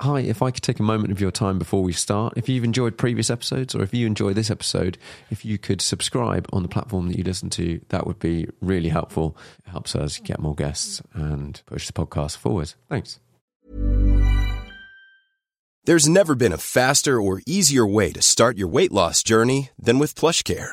Hi, if I could take a moment of your time before we start, if you've enjoyed previous episodes or if you enjoy this episode, if you could subscribe on the platform that you listen to, that would be really helpful. It helps us get more guests and push the podcast forward. Thanks. There's never been a faster or easier way to start your weight loss journey than with PlushCare.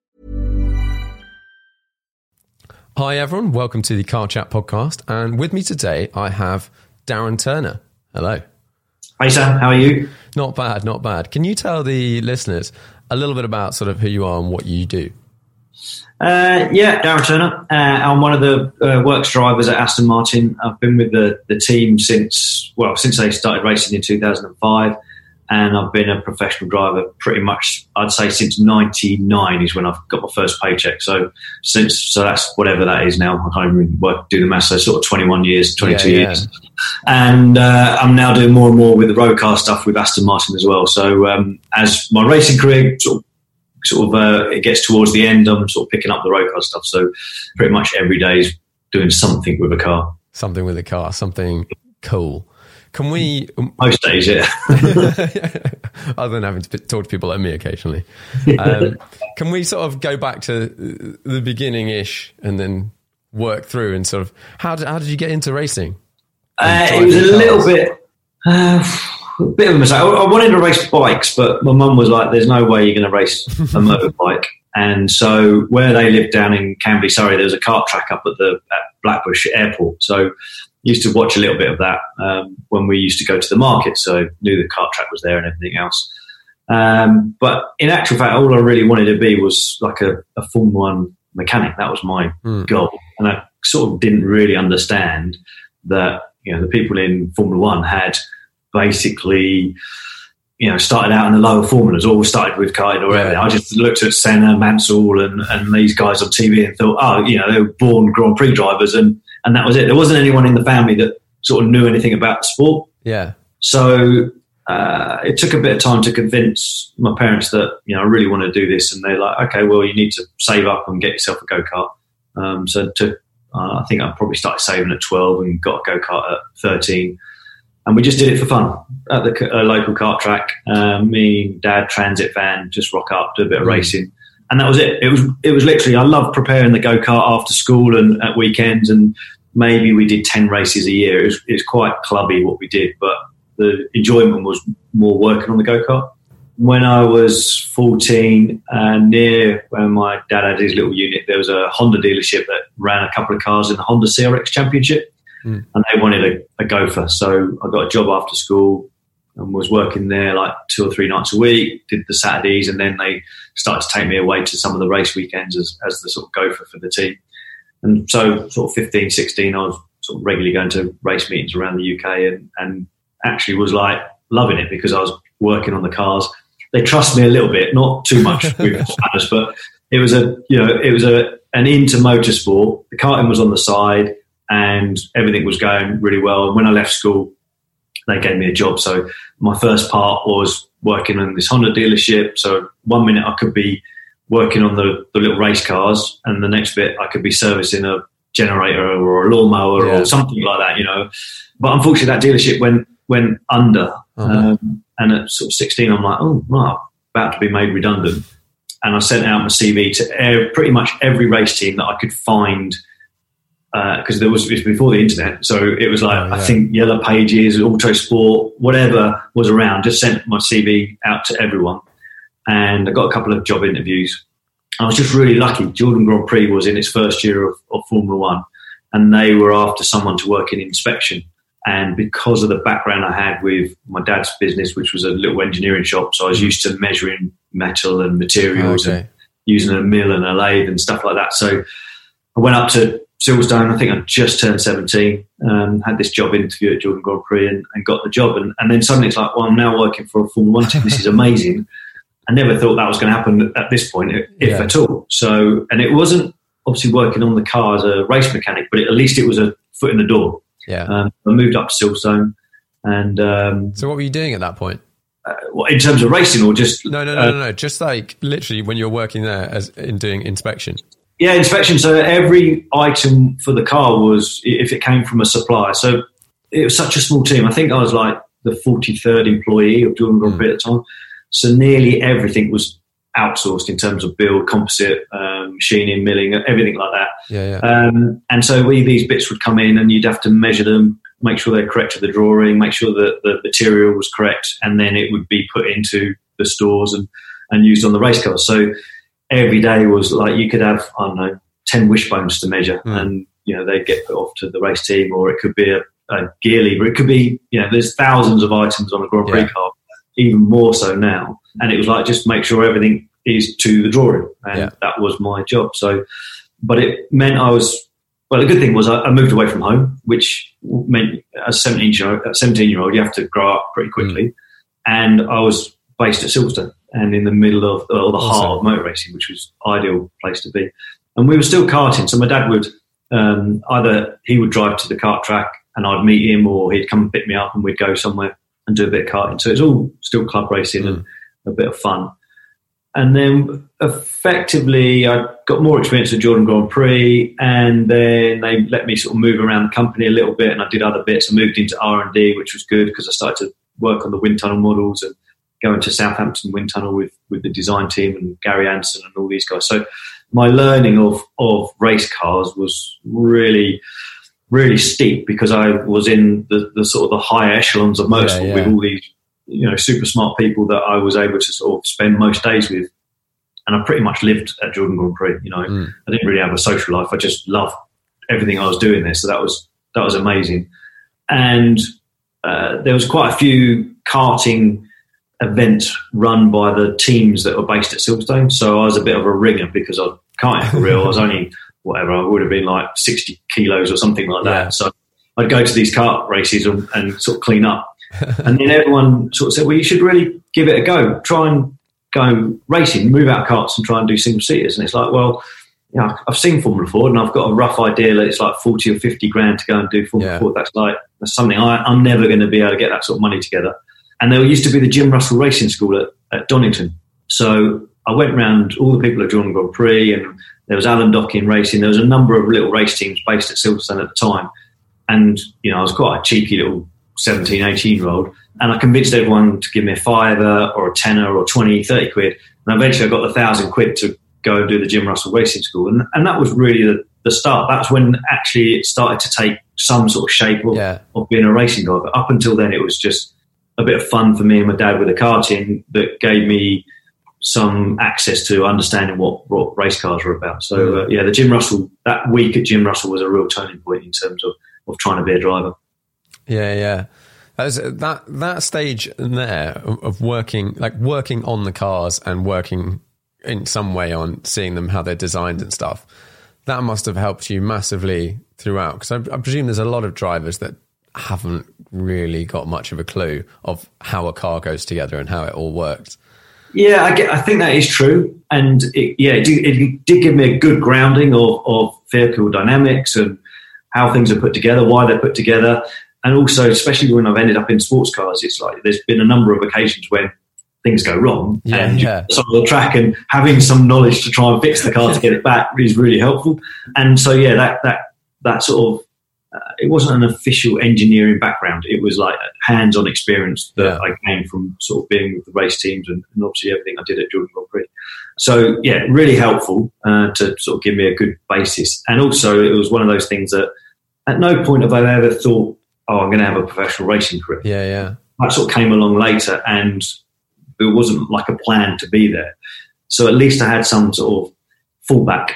Hi everyone, welcome to the Car Chat podcast, and with me today I have Darren Turner. Hello. Hi Sam, how are you? Not bad, not bad. Can you tell the listeners a little bit about sort of who you are and what you do? Yeah, Darren Turner. I'm one of the works drivers at Aston Martin. I've been with the team since they started racing in 2005, and I've been a professional driver pretty much, I'd say, since 99 is when I've got my first paycheck. So that's whatever that is now. I can't even do the maths. So sort of 21 years, 22 years. And I'm now doing more and more with the road car stuff with Aston Martin as well. So as my racing career it gets towards the end, I'm sort of picking up the road car stuff. So pretty much every day is doing something with a car. Something with a car, something cool. Can we... Most days, yeah. Other than having to talk to people like me occasionally. Can we sort of go back to the beginning-ish and then work through and sort of... How did you get into racing? It was a bit of a mistake. I wanted to race bikes, but my mum was like, there's no way you're going to race a motorbike. And so where they lived down in Camberley, Surrey, there was a kart track up at Blackbush Airport. So... used to watch a little bit of that when we used to go to the market, so knew the kart track was there and everything else. But in actual fact, all I really wanted to be was like a Formula One mechanic. That was my goal. And I sort of didn't really understand that, you know, the people in Formula One had basically... you know, started out in the lower formulas, all started with karting or everything. I just looked at Senna, Mansell and these guys on TV and thought, oh, you know, they were born Grand Prix drivers and that was it. There wasn't anyone in the family that sort of knew anything about the sport. Yeah. So it took a bit of time to convince my parents that, you know, I really want to do this. And they're like, okay, well, you need to save up and get yourself a go-kart. I think I probably started saving at 12 and got a go-kart at 13. And we just did it for fun at the local kart track. Me, Dad, transit van, just rock up, do a bit of racing. And that was it. It was literally, I loved preparing the go-kart after school and at weekends. And maybe we did 10 races a year. It was quite clubby what we did, but the enjoyment was more working on the go-kart. When I was 14, near where my dad had his little unit, there was a Honda dealership that ran a couple of cars in the Honda CRX Championship. And they wanted a gopher, so I got a job after school and was working there like 2 or 3 nights a week, did the Saturdays, and then they started to take me away to some of the race weekends as the sort of gopher for the team. And so sort of 15, 16, I was sort of regularly going to race meetings around the UK and actually was like loving it because I was working on the cars. They trust me a little bit, not too much with Spanish, but it was an into motorsport. The karting was on the side. And everything was going really well. And when I left school, they gave me a job. So my first part was working on this Honda dealership. So one minute I could be working on the little race cars, and the next bit I could be servicing a generator or a lawnmower or something like that, you know. But unfortunately, that dealership went under. And at sort of 16, I'm like, oh, wow, about to be made redundant. And I sent out my CV to pretty much every race team that I could find. Because it was before the internet, so it was like I think Yellow Pages, Autosport, whatever was around. Just sent my CV out to everyone, and I got a couple of job interviews. I was just really lucky. Jordan Grand Prix was in its first year of Formula One, and they were after someone to work in inspection. And because of the background I had with my dad's business, which was a little engineering shop, so I was used to measuring metal and materials and using a mill and a lathe and stuff like that. So I went up to Silverstone, I think I just turned 17, had this job interview at Jordan Grand Prix and got the job. And then suddenly it's like, well, I'm now working for a Formula One team. This is amazing. I never thought that was going to happen at this point, if at all. So, and it wasn't obviously working on the car as a race mechanic, but at least it was a foot in the door. Yeah. I moved up to Silverstone, and so what were you doing at that point? In terms of racing, or just no, just like literally when you're working there as in doing inspection. Yeah, inspection. So every item for the car was, if it came from a supplier. So it was such a small team. I think I was like the 43rd employee of Jordan Grand Prix at the time. So nearly everything was outsourced in terms of build, composite, machining, milling, everything like that. Yeah, yeah. And so these bits would come in, and you'd have to measure them, make sure they're correct to the drawing, make sure that the material was correct, and then it would be put into the stores and used on the race cars. So every day was like, you could have, I don't know, 10 wishbones to measure, and you know, they'd get put off to the race team, or it could be a gear lever. It could be, you know, there's thousands of items on a Grand Prix car, even more so now. And it was like, just make sure everything is to the drawing. And that was my job. So, but it meant I was, well, the good thing was I moved away from home, which meant as a 17-year-old, you have to grow up pretty quickly. And I was based at Silverstone, and in the middle of the heart of motor racing, which was ideal place to be. And we were still karting. So my dad would either he would drive to the kart track and I'd meet him, or he'd come and pick me up and we'd go somewhere and do a bit of karting. So it's all still club racing and a bit of fun. And then effectively I got more experience at Jordan Grand Prix, and then they let me sort of move around the company a little bit, and I did other bits. I moved into R&D, which was good because I started to work on the wind tunnel models and going to Southampton Wind Tunnel with the design team and Gary Anderson and all these guys. So my learning of race cars was really, really steep because I was in the sort of the high echelons of motorsport with all these, you know, super smart people that I was able to sort of spend most days with. And I pretty much lived at Jordan Grand Prix, you know. I didn't really have a social life. I just loved everything I was doing there. So that was amazing. And there was quite a few karting events run by the teams that were based at Silverstone. So I was a bit of a ringer because I can't for real. I was only, whatever, I would have been like 60 kilos or something like that. So I'd go to these kart races and sort of clean up. And then everyone sort of said, well, you should really give it a go. Try and go racing, move out karts and try and do single-seaters. And it's like, well, you know, I've seen Formula Ford and I've got a rough idea that it's like 40 or 50 grand to go and do Formula Ford. That's something I'm never going to be able to get that sort of money together. And there used to be the Jim Russell Racing School at Donington. So I went round all the people at Jordan Grand Prix, and there was Alan Dockin Racing. There was a number of little race teams based at Silverstone at the time. And, you know, I was quite a cheeky little 17, 18-year-old. And I convinced everyone to give me a £5 or a tenner or 20, 30 quid. And eventually I got the 1,000 quid to go and do the Jim Russell Racing School. And that was really the start. That's when actually it started to take some sort of shape of being a racing driver. Up until then, it was just a bit of fun for me and my dad with the karting that gave me some access to understanding what race cars were about. So the Jim Russell, that week at Jim Russell was a real turning point in terms of trying to be a driver. Yeah. That stage there of working on the cars and working in some way on seeing them, how they're designed and stuff, that must have helped you massively throughout. Because I presume there's a lot of drivers that haven't really got much of a clue of how a car goes together and how it all works. Yeah, I think that is true. And it did give me a good grounding of vehicle dynamics and how things are put together, why they're put together. And also, especially when I've ended up in sports cars, it's like there's been a number of occasions when things go wrong and some of the track, and having some knowledge to try and fix the car to get it back is really helpful. And so, yeah, that sort of, it wasn't an official engineering background. It was like a hands-on experience that I came from sort of being with the race teams and obviously everything I did at Jordan Grand Prix. So, yeah, really helpful to sort of give me a good basis. And also it was one of those things that at no point have I ever thought, oh, I'm going to have a professional racing career. Yeah. That sort of came along later, and it wasn't like a plan to be there. So at least I had some sort of fallback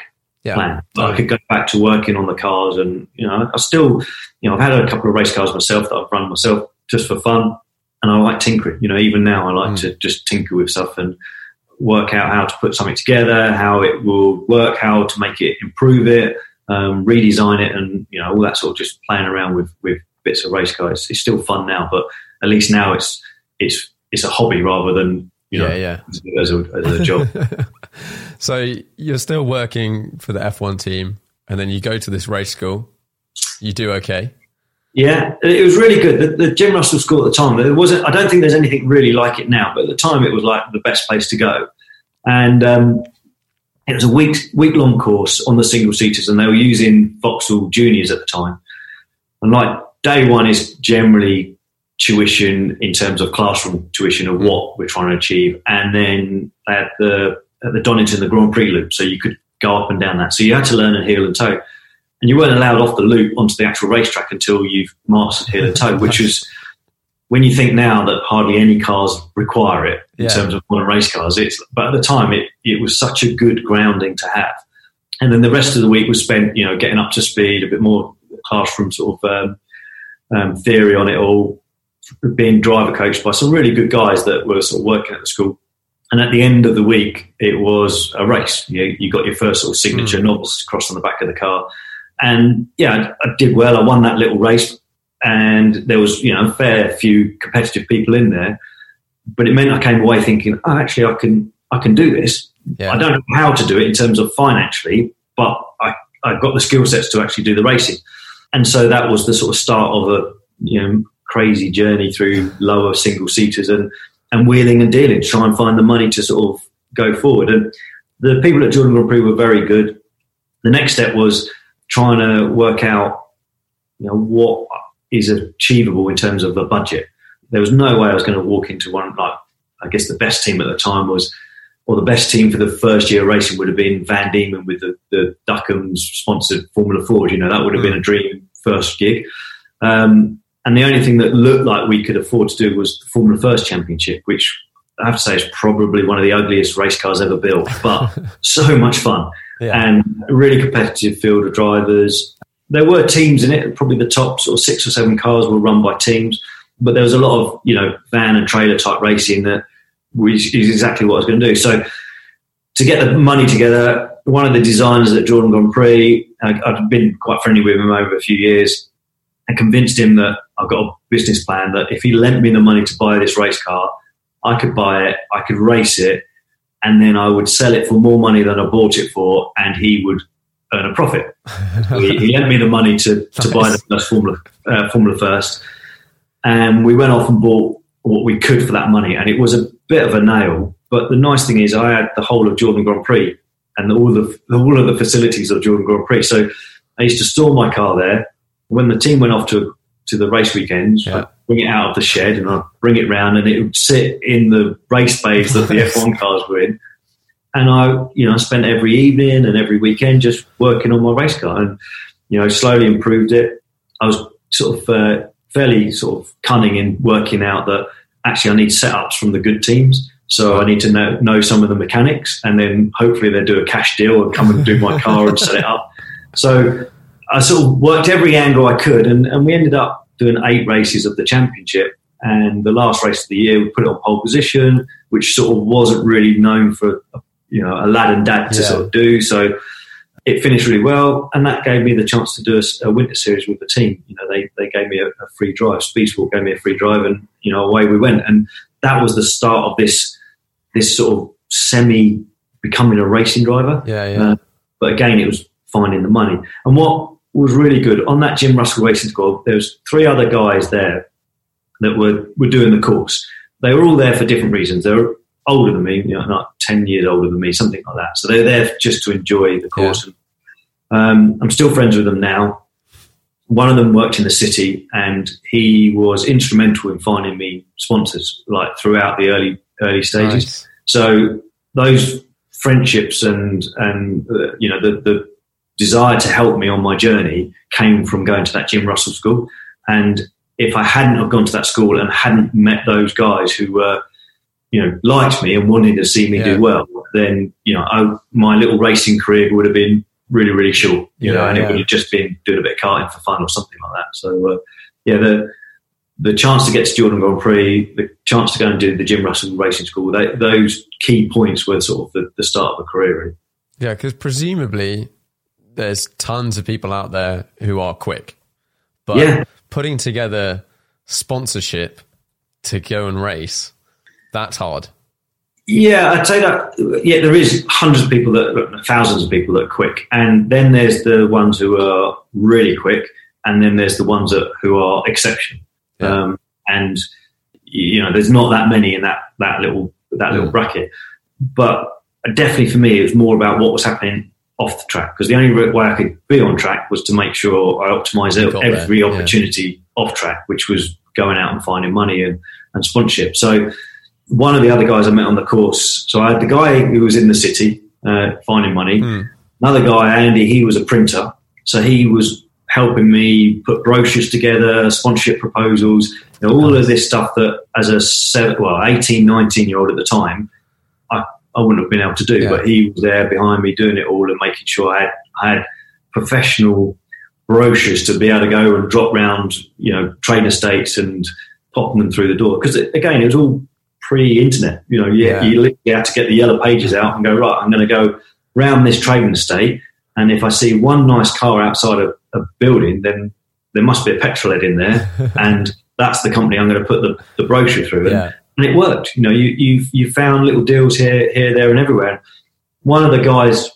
plan. But I could go back to working on the cars, and you know, I still, you know, I've had a couple of race cars myself that I've run myself just for fun, and I like tinkering. You know, even now I like to just tinker with stuff and work out how to put something together, how it will work, how to make it, improve it, redesign it, and you know, all that sort of just playing around with bits of race cars. It's still fun now, but at least now it's a hobby rather than you know, as a job. So you're still working for the F1 team, and then you go to this race school. You do okay. Yeah, it was really good. The Jim Russell School at the time, I don't think there's anything really like it now, but at the time it was like the best place to go. And it was a week-long course on the single-seaters, and they were using Vauxhall Juniors at the time. And like day one is generally tuition in terms of classroom tuition of what we're trying to achieve. And then at the Donington, the Grand Prix loop, so you could go up and down that. So you had to learn and heel and toe. And you weren't allowed off the loop onto the actual racetrack until you've mastered heel and toe, which was, when you think now that hardly any cars require it in terms of modern race cars. But at the time, it was such a good grounding to have. And then the rest of the week was spent, you know, getting up to speed, a bit more classroom sort of theory on it all, being driver coached by some really good guys that were sort of working at the school. And at the end of the week, it was a race. You got your first sort of signature knobs crossed on the back of the car. And yeah, I did well. I won that little race, and there was, you know, a fair few competitive people in there. But it meant I came away thinking, oh, actually, I can do this. Yeah. I don't know how to do it in terms of financially, but I've got the skill sets to actually do the racing. And so that was the sort of start of a, you know, crazy journey through lower single seaters and wheeling and dealing, to try and find the money to sort of go forward. And the people at Jordan Grand Prix were very good. The next step was trying to work out, you know, what is achievable in terms of a budget. There was no way I was going to walk into one, like, I guess the best team at the time was, or the best team for the first year of racing would have been Van Diemen with the Duckhams sponsored Formula Ford. You know, that would have been a dream first gig. And the only thing that looked like we could afford to do was the Formula First Championship, which I have to say is probably one of the ugliest race cars ever built, but so much fun. Yeah. And a really competitive field of drivers. There were teams in it. Probably the top sort of 6 or 7 cars were run by teams, but there was a lot of, you know, van and trailer type racing that was exactly what I was going to do. So to get the money together, one of the designers at Jordan Grand Prix, I'd been quite friendly with him over a few years, and convinced him that I've got a business plan that if he lent me the money to buy this race car, I could buy it, I could race it, and then I would sell it for more money than I bought it for, and he would earn a profit. He lent me the money to buy the first Formula First, and we went off and bought what we could for that money, and it was a bit of a nail. But the nice thing is I had the whole of Jordan Grand Prix and all of the facilities of Jordan Grand Prix. So I used to store my car there. When the team went off to the race weekends, I'd bring it out of the shed and I'd bring it round, and it would sit in the race bays that the F1 cars were in. And I spent every evening and every weekend just working on my race car, and, you know, slowly improved it. I was sort of fairly sort of cunning in working out that actually I need setups from the good teams. So I need to know some of the mechanics, and then hopefully they'll do a cash deal and come and do my car and set it up. So I sort of worked every angle I could, and we ended up doing 8 races of the championship, and the last race of the year we put it on pole position, which sort of wasn't really known for, you know, a lad and dad to sort of do. So it finished really well, and that gave me the chance to do a winter series with the team. You know, they gave me a free drive. Speedsport gave me a free drive, and, you know, away we went. And that was the start of this sort of semi becoming a racing driver. But again, it was finding the money. And what was really good on that Jim Russell Racing School, there was 3 other guys there that were doing the course. They were all there for different reasons. They were older than me, you know, not 10 years older than me, something like that. So they're there just to enjoy the course. Yeah. I'm still friends with them now. One of them worked in the city, and he was instrumental in finding me sponsors, like throughout the early stages. Nice. So those friendships and you know, the desire to help me on my journey came from going to that Jim Russell School. And if I hadn't have gone to that school and hadn't met those guys who were, you know, liked me and wanted to see me do well, then, you know, my little racing career would have been really, really short, you know, and it would have just been doing a bit of karting for fun or something like that. So, the chance to get to Jordan Grand Prix, the chance to go and do the Jim Russell Racing School, those key points were sort of the start of a career, really. Yeah, because presumably there's tons of people out there who are quick, but putting together sponsorship to go and race, that's hard. Yeah, I'd say that. Yeah, there is thousands of people that are quick, and then there's the ones who are really quick, and then there's the ones who are exceptional. Yeah. And you know, there's not that many in that little bracket. But definitely for me, it was more about what was happening off the track, because the only way I could be on track was to make sure I optimised every opportunity off track, which was going out and finding money and sponsorship. So. One of the other guys I met on the course, so I had the guy who was in the city finding money. Mm. Another guy, Andy, he was a printer, so he was helping me put brochures together, sponsorship proposals, you know, all of this stuff that as a 18, 19-year-old at the time, I wouldn't have been able to do, but he was there behind me doing it all and making sure I had professional brochures to be able to go and drop round, you know, train estates and pop them through the door. Because, again, it was all pre-internet, you know, you literally have to get the Yellow Pages out and go, right, I'm going to go round this trading estate, and if I see one nice car outside a building, then there must be a petrol head in there, and that's the company I'm going to put the brochure through. And it worked. You know, you found little deals here, there, and everywhere. One of the guys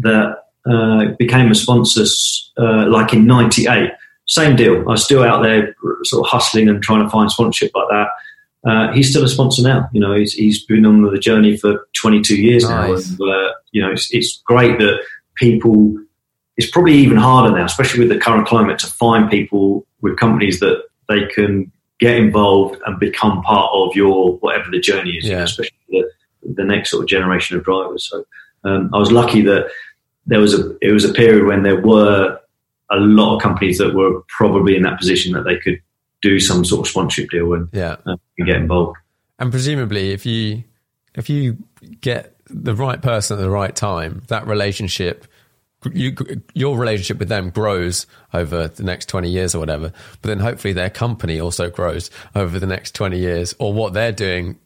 that became a sponsor, like in 98, same deal. I was still out there sort of hustling and trying to find sponsorship like that. He's still a sponsor now. You know, he's been on the journey for 22 years now. And, you know, it's great that people. It's probably even harder now, especially with the current climate, to find people with companies that they can get involved and become part of your whatever the journey is. Yeah. You know, especially the next sort of generation of drivers. So I was lucky that it was a period when there were a lot of companies that were probably in that position that they could do some sort of sponsorship deal and get involved. And presumably, if you get the right person at the right time, that relationship, your relationship with them grows over the next 20 years or whatever. But then hopefully their company also grows over the next 20 years, or what they're doing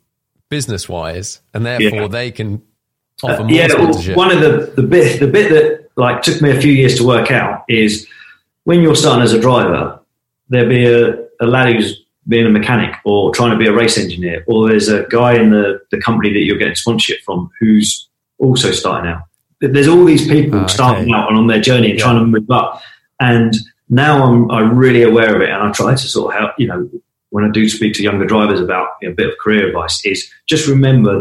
business wise, and therefore they can offer more sponsorship. One of the bit that like took me a few years to work out is when you're starting as a driver, there'll be a lad who's being a mechanic or trying to be a race engineer, or there's a guy in the company that you're getting sponsorship from who's also starting out. There's all these people starting out and on their journey and trying to move up. And now I'm really aware of it, and I try to sort of help, you know, when I do speak to younger drivers about, you know, a bit of career advice, is just remember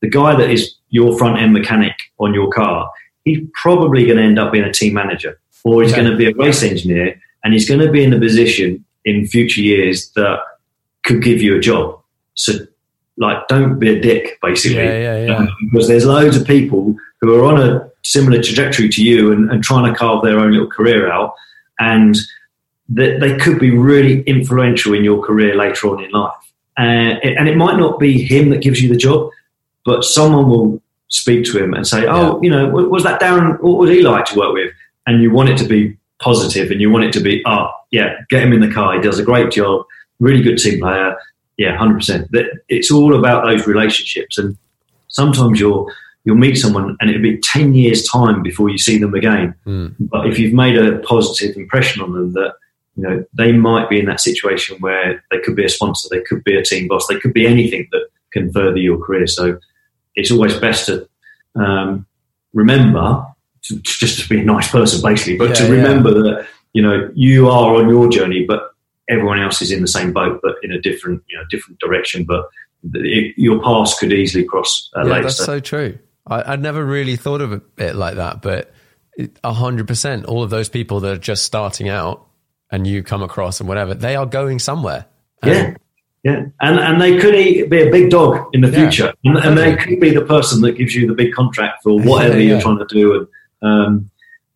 the guy that is your front-end mechanic on your car, he's probably going to end up being a team manager, or he's going to be a race engineer, and he's going to be in a position in future years that could give you a job. So, like, don't be a dick, basically. Because there's loads of people who are on a similar trajectory to you and trying to carve their own little career out, and they could be really influential in your career later on in life. And it might not be him that gives you the job, but someone will speak to him and say, you know, was that Darren, what would he like to work with? And you want it to be positive, and you want it to be, get him in the car, he does a great job, really good team player, 100%. It's all about those relationships, and sometimes you'll meet someone and it'll be 10 years time before you see them again, but if you've made a positive impression on them, that, you know, they might be in that situation where they could be a sponsor, they could be a team boss, they could be anything that can further your career. So it's always best to remember just to be a nice person, basically, but to remember that, you know, you are on your journey, but everyone else is in the same boat, but in a different, you know, different direction. But your paths could easily cross later. That's so true. I never really thought of it like that, but 100%, all of those people that are just starting out and you come across and whatever, they are going somewhere. And they could be a big dog in the future, and they could be the person that gives you the big contract for whatever you're trying to do.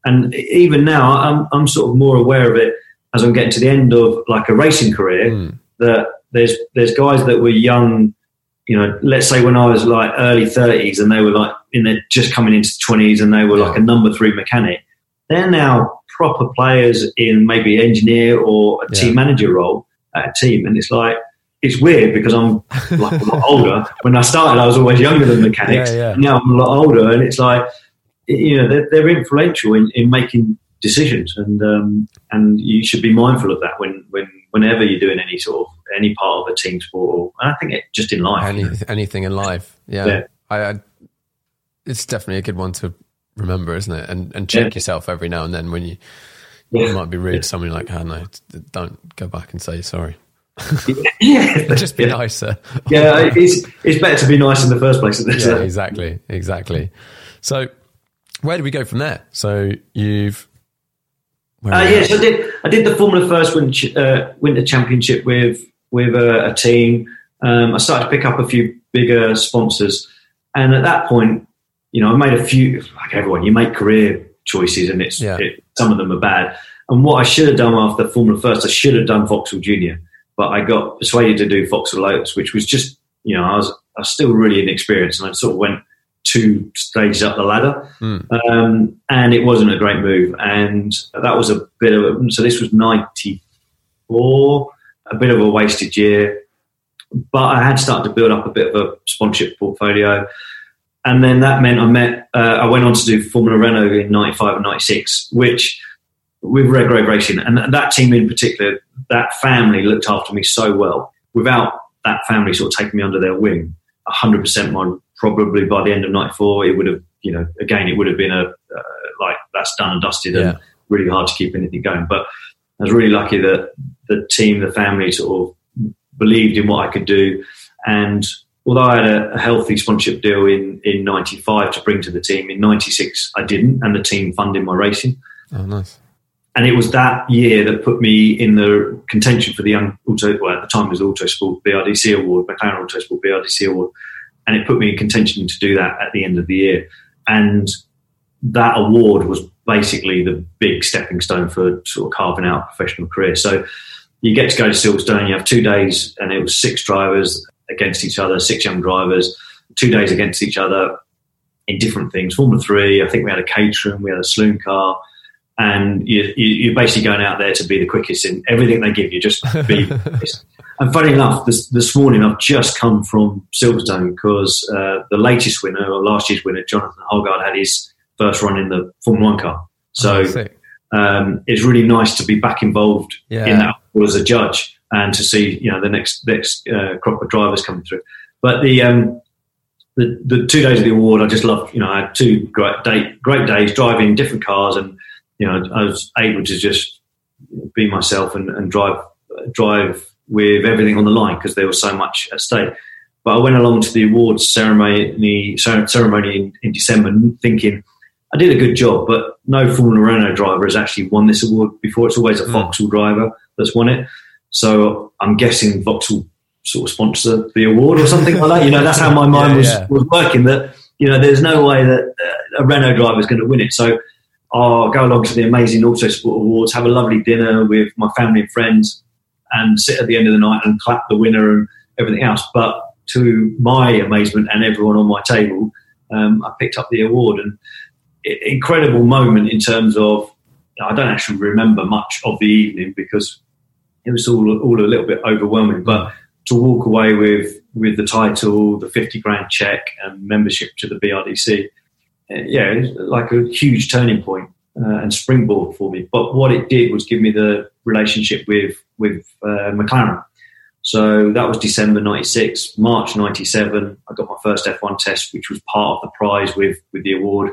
And even now, I'm sort of more aware of it as I'm getting to the end of like a racing career, that there's guys that were young, you know, let's say when I was like early 30s, and they were like in their just coming into the 20s, and they were like a number 3 mechanic. They're now proper players in maybe engineer or a team manager role at a team, and it's like, it's weird because I'm like a lot older. When I started, I was always younger than mechanics. Now I'm a lot older, and it's like, you know, they're influential in making decisions, and you should be mindful of that when whenever you're doing any sort of any part of a team sport, and I think it just in life, anything in life. Yeah. It's definitely a good one to remember, isn't it? And check yourself every now and then when you might be rude to somebody, like, oh no, don't go back and say sorry. Just be nicer. Yeah, it's better to be nice in the first place, isn't it? Yeah, exactly. So where do we go from there? So you've... So I did the Formula First Winter Championship with a team. I started to pick up a few bigger sponsors. And at that point, you know, I made a few, like everyone, you make career choices and some of them are bad. And what I should have done after Formula First, I should have done Vauxhall Junior. But I got persuaded to do Vauxhall Oaks, which was just, you know, I was still really inexperienced, and I sort of went two stages up the ladder, and it wasn't a great move. And that was a bit of a, so this was 94, a bit of a wasted year. But I had started to build up a bit of a sponsorship portfolio, and then that meant I went on to do Formula Renault in 95 and 96, which with Redgrave Racing, and that team in particular, that family looked after me so well. Without that family sort of taking me under their wing, 100% mine, probably by the end of 94, it would have, you know, again, it would have been a like that's done and dusted and really hard to keep anything going. But I was really lucky that the team, the family sort of believed in what I could do. And although I had a healthy sponsorship deal in 95 to bring to the team, in 96 I didn't, and the team funded my racing. Oh, nice. And it was that year that put me in the contention for the young auto, well, at the time it was the Autosport BRDC Award, McLaren Autosport BRDC Award, and it put me in contention to do that at the end of the year. And that award was basically the big stepping stone for sort of carving out a professional career. So you get to go to Silverstone, you have 2 days, and it was 6 drivers against each other, 6 young drivers, 2 days against each other in different things. Formula 3, I think we had a cage room, we had a saloon car. And you're basically going out there to be the quickest in everything they give you, just be the quickest. And funny enough, this morning I've just come from Silverstone because the latest winner, or last year's winner, Jonathan Holgaard, had his first run in the Formula 1 car. So it's really nice to be back involved in that as a judge and to see, you know, the next crop of drivers coming through. But the 2 days of the award, I just loved. You know, I had 2 great days driving different cars, and you know, I was able to just be myself and drive with everything on the line because there was so much at stake. But I went along to the awards ceremony in December thinking I did a good job, but no Formula Renault driver has actually won this award before. It's always a Vauxhall driver that's won it. So I'm guessing Vauxhall sort of sponsor the award or something like that. You know, that's how my mind was working, that, you know, there's no way that a Renault driver is going to win it. So I'll go along to the amazing Autosport Awards, have a lovely dinner with my family and friends, and sit at the end of the night and clap the winner and everything else. But to my amazement and everyone on my table, I picked up the award. And incredible moment in terms of, you know, I don't actually remember much of the evening because it was all a little bit overwhelming. But to walk away with the title, the 50 grand check and membership to the BRDC, it was like a huge turning point and springboard for me. But what it did was give me the relationship with McLaren. So that was December 96. March 97, I got my first F1 test, which was part of the prize with the award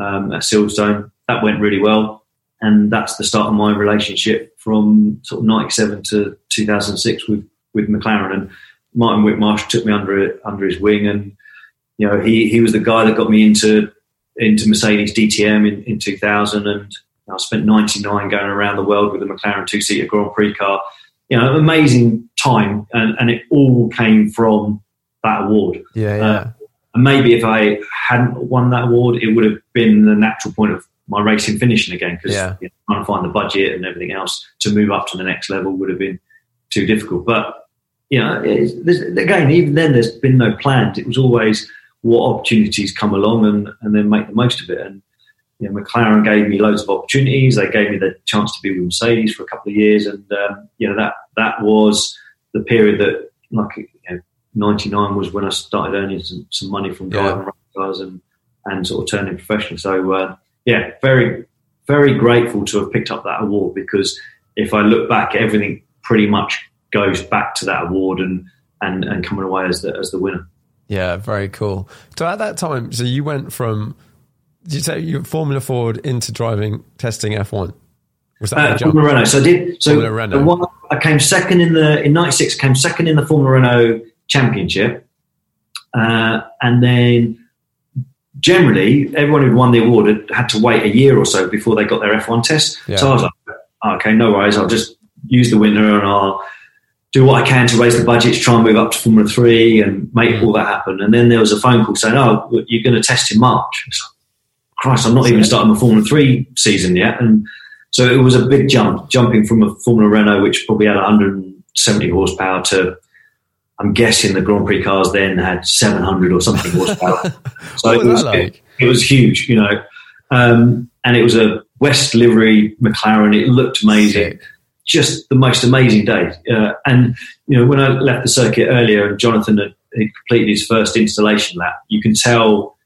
at Silverstone. That went really well. And that's the start of my relationship from sort of 97 to 2006 with McLaren. And Martin Whitmarsh took me under his wing, and, you know, he was the guy that got me into Mercedes DTM in 2000, and I spent 99 going around the world with a McLaren 2-seater Grand Prix car. You know, amazing time, and it all came from that award. And maybe if I hadn't won that award, it would have been the natural point of my racing finishing again, because you know, trying to find the budget and everything else to move up to the next level would have been too difficult. But, you know, again, even then there's been no plans. It was always what opportunities come along and then make the most of it. And, you know, McLaren gave me loads of opportunities. They gave me the chance to be with Mercedes for a couple of years. And, you know, that was the period that, like, you know, 99 was when I started earning some money from driving cars and sort of turning professional. So, very, very grateful to have picked up that award, because if I look back, everything pretty much goes back to that award and coming away as the winner. Yeah, very cool. So at that time, so you went from, did you say you Formula Ford into driving, testing F1? Was that a jump? Formula Renault. So I did. So Renault. I came second in '96. Came second in the Formula Renault Championship, and then generally everyone who won the award had to wait a year or so before they got their F1 test. Yeah. So I was like, oh, okay, no worries. I'll just use the winner and I'll do what I can to raise the budgets, try and move up to Formula 3 and make all that happen. And then there was a phone call saying, oh, you're going to test in March. It's like, Christ, I'm not even starting the Formula 3 season yet. And so it was a big jump, jumping from a Formula Renault, which probably had 170 horsepower to, I'm guessing the Grand Prix cars then had 700 or something horsepower. So it was huge, you know. And it was a West livery McLaren. It looked amazing. Sick. Just the most amazing day. And, you know, when I left the circuit earlier and Jonathan had completed his first installation lap, you can tell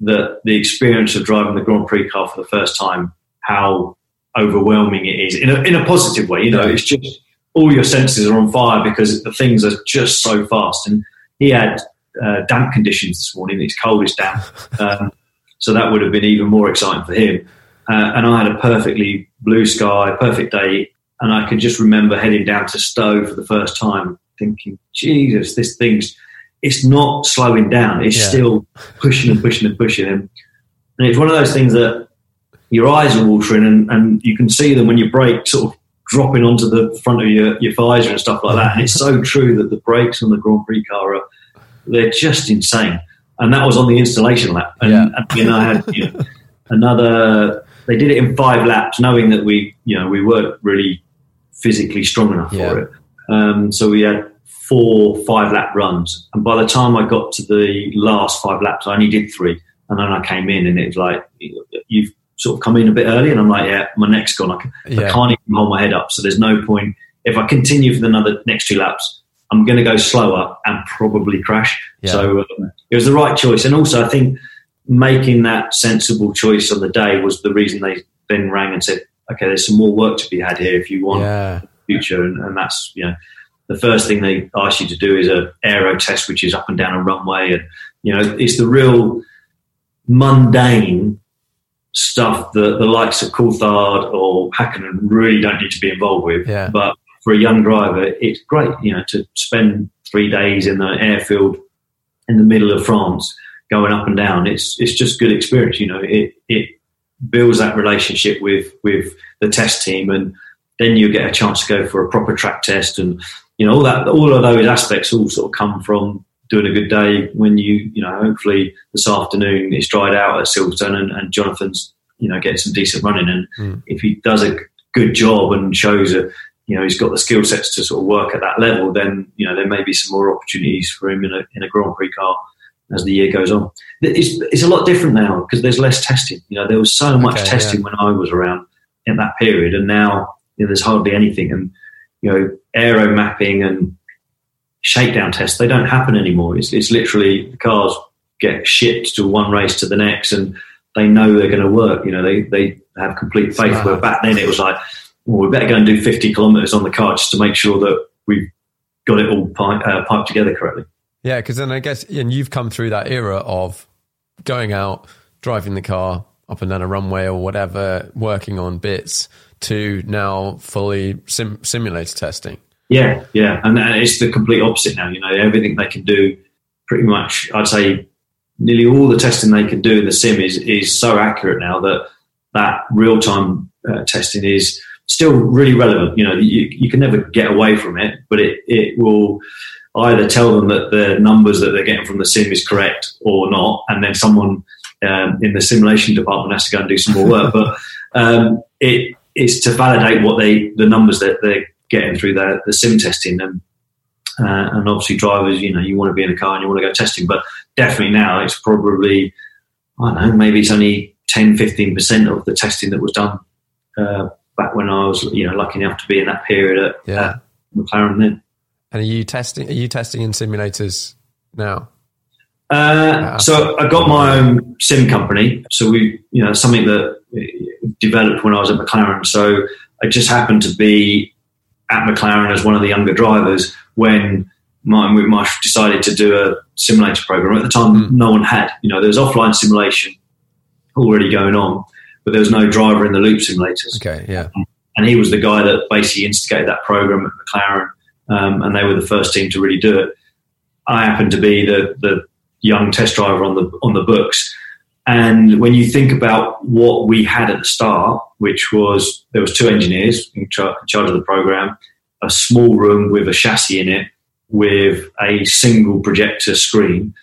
that the experience of driving the Grand Prix car for the first time, how overwhelming it is in a positive way. You know, it's just all your senses are on fire because the things are just so fast. And he had damp conditions this morning. It's cold, it's damp. So that would have been even more exciting for him. And I had a perfectly blue sky, perfect day. And I can just remember heading down to Stowe for the first time thinking, Jesus, this thing's, it's not slowing down. It's still pushing and pushing and pushing. And it's one of those things that your eyes are watering and you can see them when you brake sort of dropping onto the front of your visor and stuff like that. And it's so true that the brakes on the Grand Prix car, they're just insane. And that was on the installation lap. And I had another, they did it in 5 laps, knowing that we weren't really physically strong enough for it. So we had 4 5 lap runs, and by the time I got to the last 5 laps, I only did 3, and then I came in, and it was like, you've sort of come in a bit early, and I'm like, my neck's gone. I can't even hold my head up, so there's no point. If I continue for next 2 laps, I'm going to go slower and probably crash. So it was the right choice, and also I think making that sensible choice on the day was the reason they then rang and said, okay, there's some more work to be had here if you want the future. And that's, the first thing they ask you to do is a aero test, which is up and down a runway. And, it's the real mundane stuff that the likes of Coulthard or Hakkinen really don't need to be involved with. Yeah. But for a young driver, it's great, to spend 3 days in the airfield in the middle of France going up and down. It's just good experience. It builds that relationship with the test team, and then you get a chance to go for a proper track test, and all of those aspects all sort of come from doing a good day when hopefully this afternoon it's dried out at Silverstone and Jonathan's getting some decent running, and if he does a good job and shows that he's got the skill sets to sort of work at that level, then there may be some more opportunities for him in a Grand Prix car as the year goes on. It's a lot different now because there's less testing. There was so much testing when I was around in that period, and now there's hardly anything. And aero mapping and shakedown tests, they don't happen anymore. It's literally the cars get shipped to one race to the next, and they know they're going to work. They have complete faith. Wow. Where back then it was like, well, we better go and do 50 kilometres on the car just to make sure that we've got it all piped together correctly. Yeah, because then I guess, and you've come through that era of going out, driving the car up and down a runway or whatever, working on bits, to now fully simulator testing. Yeah, and it's the complete opposite now. Everything they can do, pretty much, I'd say nearly all the testing they can do in the sim is so accurate now that real-time testing is still really relevant. You can never get away from it, but it will either tell them that the numbers that they're getting from the sim is correct or not, and then someone in the simulation department has to go and do some more work. But it is to validate what the numbers that they're getting through the sim testing. And obviously drivers, you want to be in a car and you want to go testing. But definitely now it's probably, I don't know, maybe it's only 10, 15% of the testing that was done back when I was lucky enough to be in that period at McLaren then. And are you testing in simulators now? So I got my own sim company. So we, something that developed when I was at McLaren. So I just happened to be at McLaren as one of the younger drivers when Martin Whitmarsh decided to do a simulator program. At the time, no one had. You know, there was offline simulation already going on, but there was no driver in the loop simulators. Okay, yeah. And he was the guy that basically instigated that program at McLaren, and they were the first team to really do it. I happened to be the young test driver on the books. And when you think about what we had at the start, which was there was two engineers in charge of the program, a small room with a chassis in it, with a single projector screen,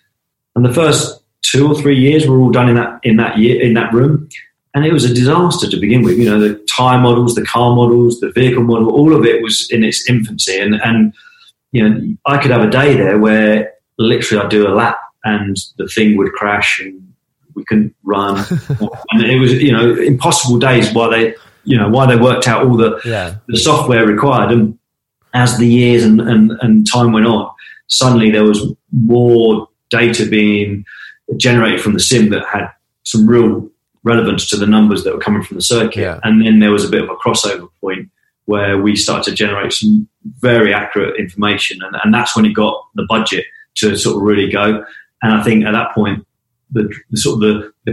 and the first 2 or 3 years were all done in that room, and it was a disaster to begin with. You know, the tyre models, the car models, the vehicle model, all of it was in its infancy, and you know, I could have a day there where literally I'd do a lap and the thing would crash and we couldn't run, and it was, you know, impossible days while they worked out all the software required. And as the years and time went on, suddenly there was more data being generated from the sim that had some real relevance to the numbers that were coming from the circuit. Yeah. And then there was a bit of a crossover point where we started to generate some very accurate information. And that's when it got the budget to sort of really go. And I think at that point, the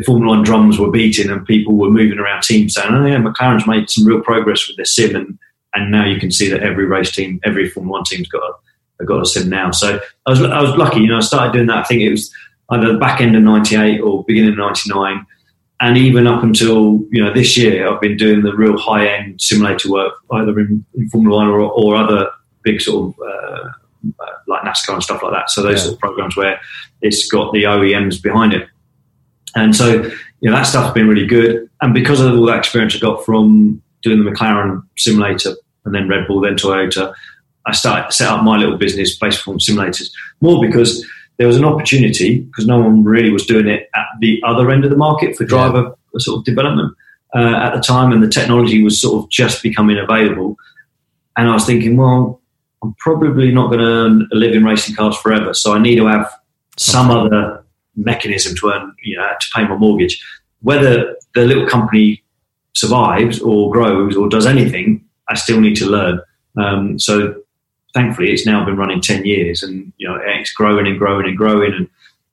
Formula One drums were beating and people were moving around teams saying, oh, yeah, McLaren's made some real progress with their sim. And now you can see that every race team, every Formula One team's got a sim now. So I was lucky, you know. I started doing that. I think it was either the back end of '98 or beginning of '99, and even up until, you know, this year, I've been doing the real high end simulator work, either in Formula One or other big sort of like NASCAR and stuff like that. So those sort of programs where it's got the OEMs behind it, and so, you know, that stuff's been really good. And because of all that experience I got from doing the McLaren simulator and then Red Bull, then Toyota, I started to set up my little business, Baseform Simulators, more because there was an opportunity, because no one really was doing it at the other end of the market for driver sort of development at the time, and the technology was sort of just becoming available. And I was thinking, well, I'm probably not going to earn a living racing cars forever, so I need to have some other mechanism to earn, you know, to pay my mortgage. Whether the little company survives or grows or does anything, I still need to learn. So thankfully it's now been running 10 years and, you know, it's growing and growing and growing,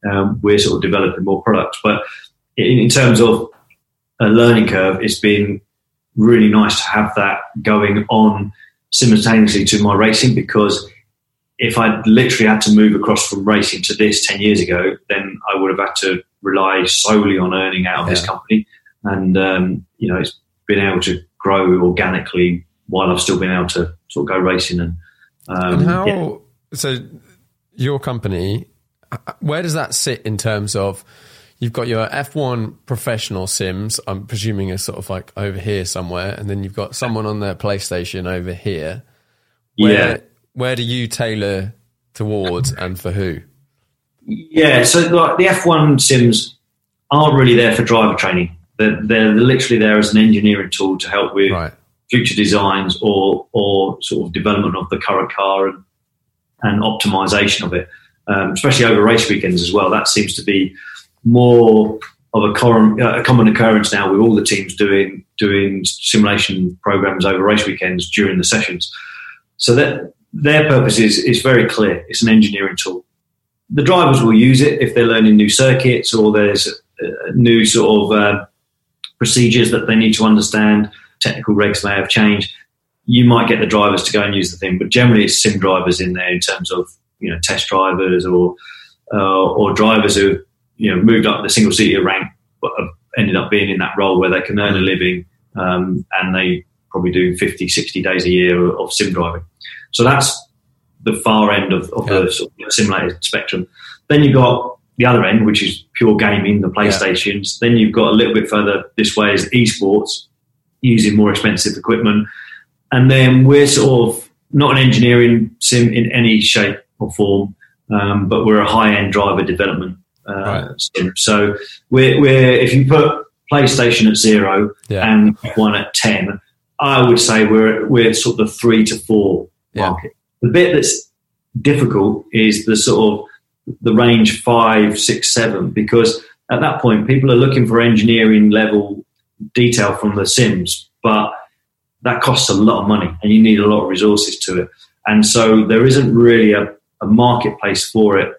and we're sort of developing more products. But in terms of a learning curve, it's been really nice to have that going on simultaneously to my racing, because if I'd literally had to move across from racing to this 10 years ago, then I would have had to rely solely on earning out of this company. And, you know, it's been able to grow organically while I've still been able to sort of go racing. And how, so your company, where does that sit in terms of, you've got your F1 professional sims, I'm presuming, are sort of like over here somewhere, and then you've got someone on their PlayStation over here. Where do you tailor towards and for who? Yeah, so like the F1 sims aren't really there for driver training. They're literally there as an engineering tool to help with future designs or sort of development of the current car and optimization of it, especially over race weekends as well. That seems to be more of a common occurrence now, with all the teams doing simulation programs over race weekends during the sessions. So that their purpose is very clear. It's an engineering tool. The drivers will use it if they're learning new circuits or there's new sort of procedures that they need to understand. Technical regs may have changed. You might get the drivers to go and use the thing, but generally it's sim drivers in there in terms of, you know, test drivers or drivers who, you know, moved up the single seater rank but have ended up being in that role where they can earn a living, and they probably do 50, 60 days a year of sim driving. So that's the far end of the sort of simulated spectrum. Then you've got the other end, which is pure gaming, the PlayStations. Then you've got a little bit further this way is esports, using more expensive equipment. And then we're sort of not an engineering sim in any shape or form, but we're a high-end driver development sim. So we're if you put PlayStation at 0 and one at 10, I would say we're sort of the 3 to 4 market. The bit that's difficult is the sort of the range 5, 6, 7, because at that point people are looking for engineering level detail from the sims, but that costs a lot of money and you need a lot of resources to it. And so there isn't really a marketplace for it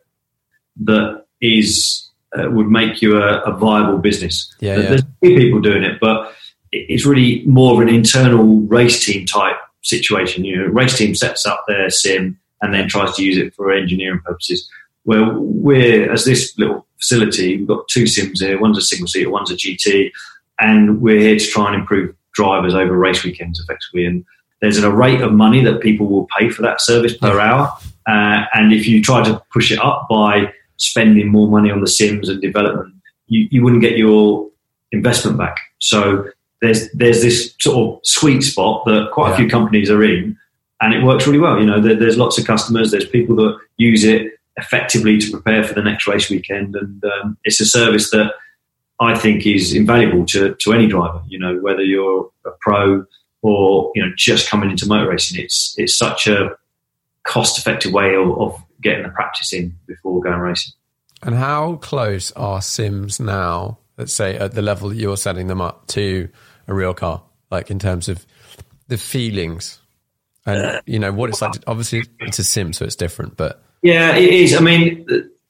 that is would make you a viable business. Yeah. There's a few people doing it, but it's really more of an internal race team type situation. You know, race team sets up their sim and then tries to use it for engineering purposes. Well, we're, as this little facility, we've got two sims here. One's a single seater, one's a GT, and we're here to try and improve drivers over race weekends effectively. And there's a rate of money that people will pay for that service per hour. And if you try to push it up by spending more money on the sims and development, you wouldn't get your investment back. So there's this sort of sweet spot that quite a few companies are in, and it works really well. You know, there's lots of customers, there's people that use it effectively to prepare for the next race weekend, and it's a service that I think is invaluable to any driver, you know, whether you're a pro or, you know, just coming into motor racing. It's such a cost-effective way of getting the practice in before going racing. And how close are sims now, let's say, at the level that you're setting them up to a real car, like in terms of the feelings and, you know, what it's like? Obviously, it's a sim, so it's different, but... Yeah, it is. I mean,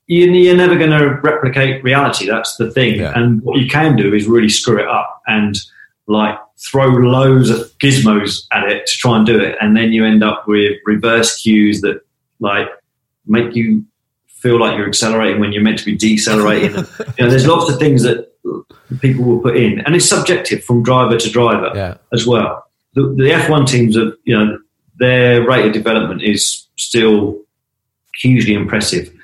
you're never going to replicate reality. That's the thing. Yeah. And what you can do is really screw it up and like throw loads of gizmos at it to try and do it. And then you end up with reverse cues that like make you feel like you're accelerating when you're meant to be decelerating. You know, there's lots of things that people will put in, and it's subjective from driver to driver as well. The F1 teams, are, you know, their rate of development is still hugely impressive,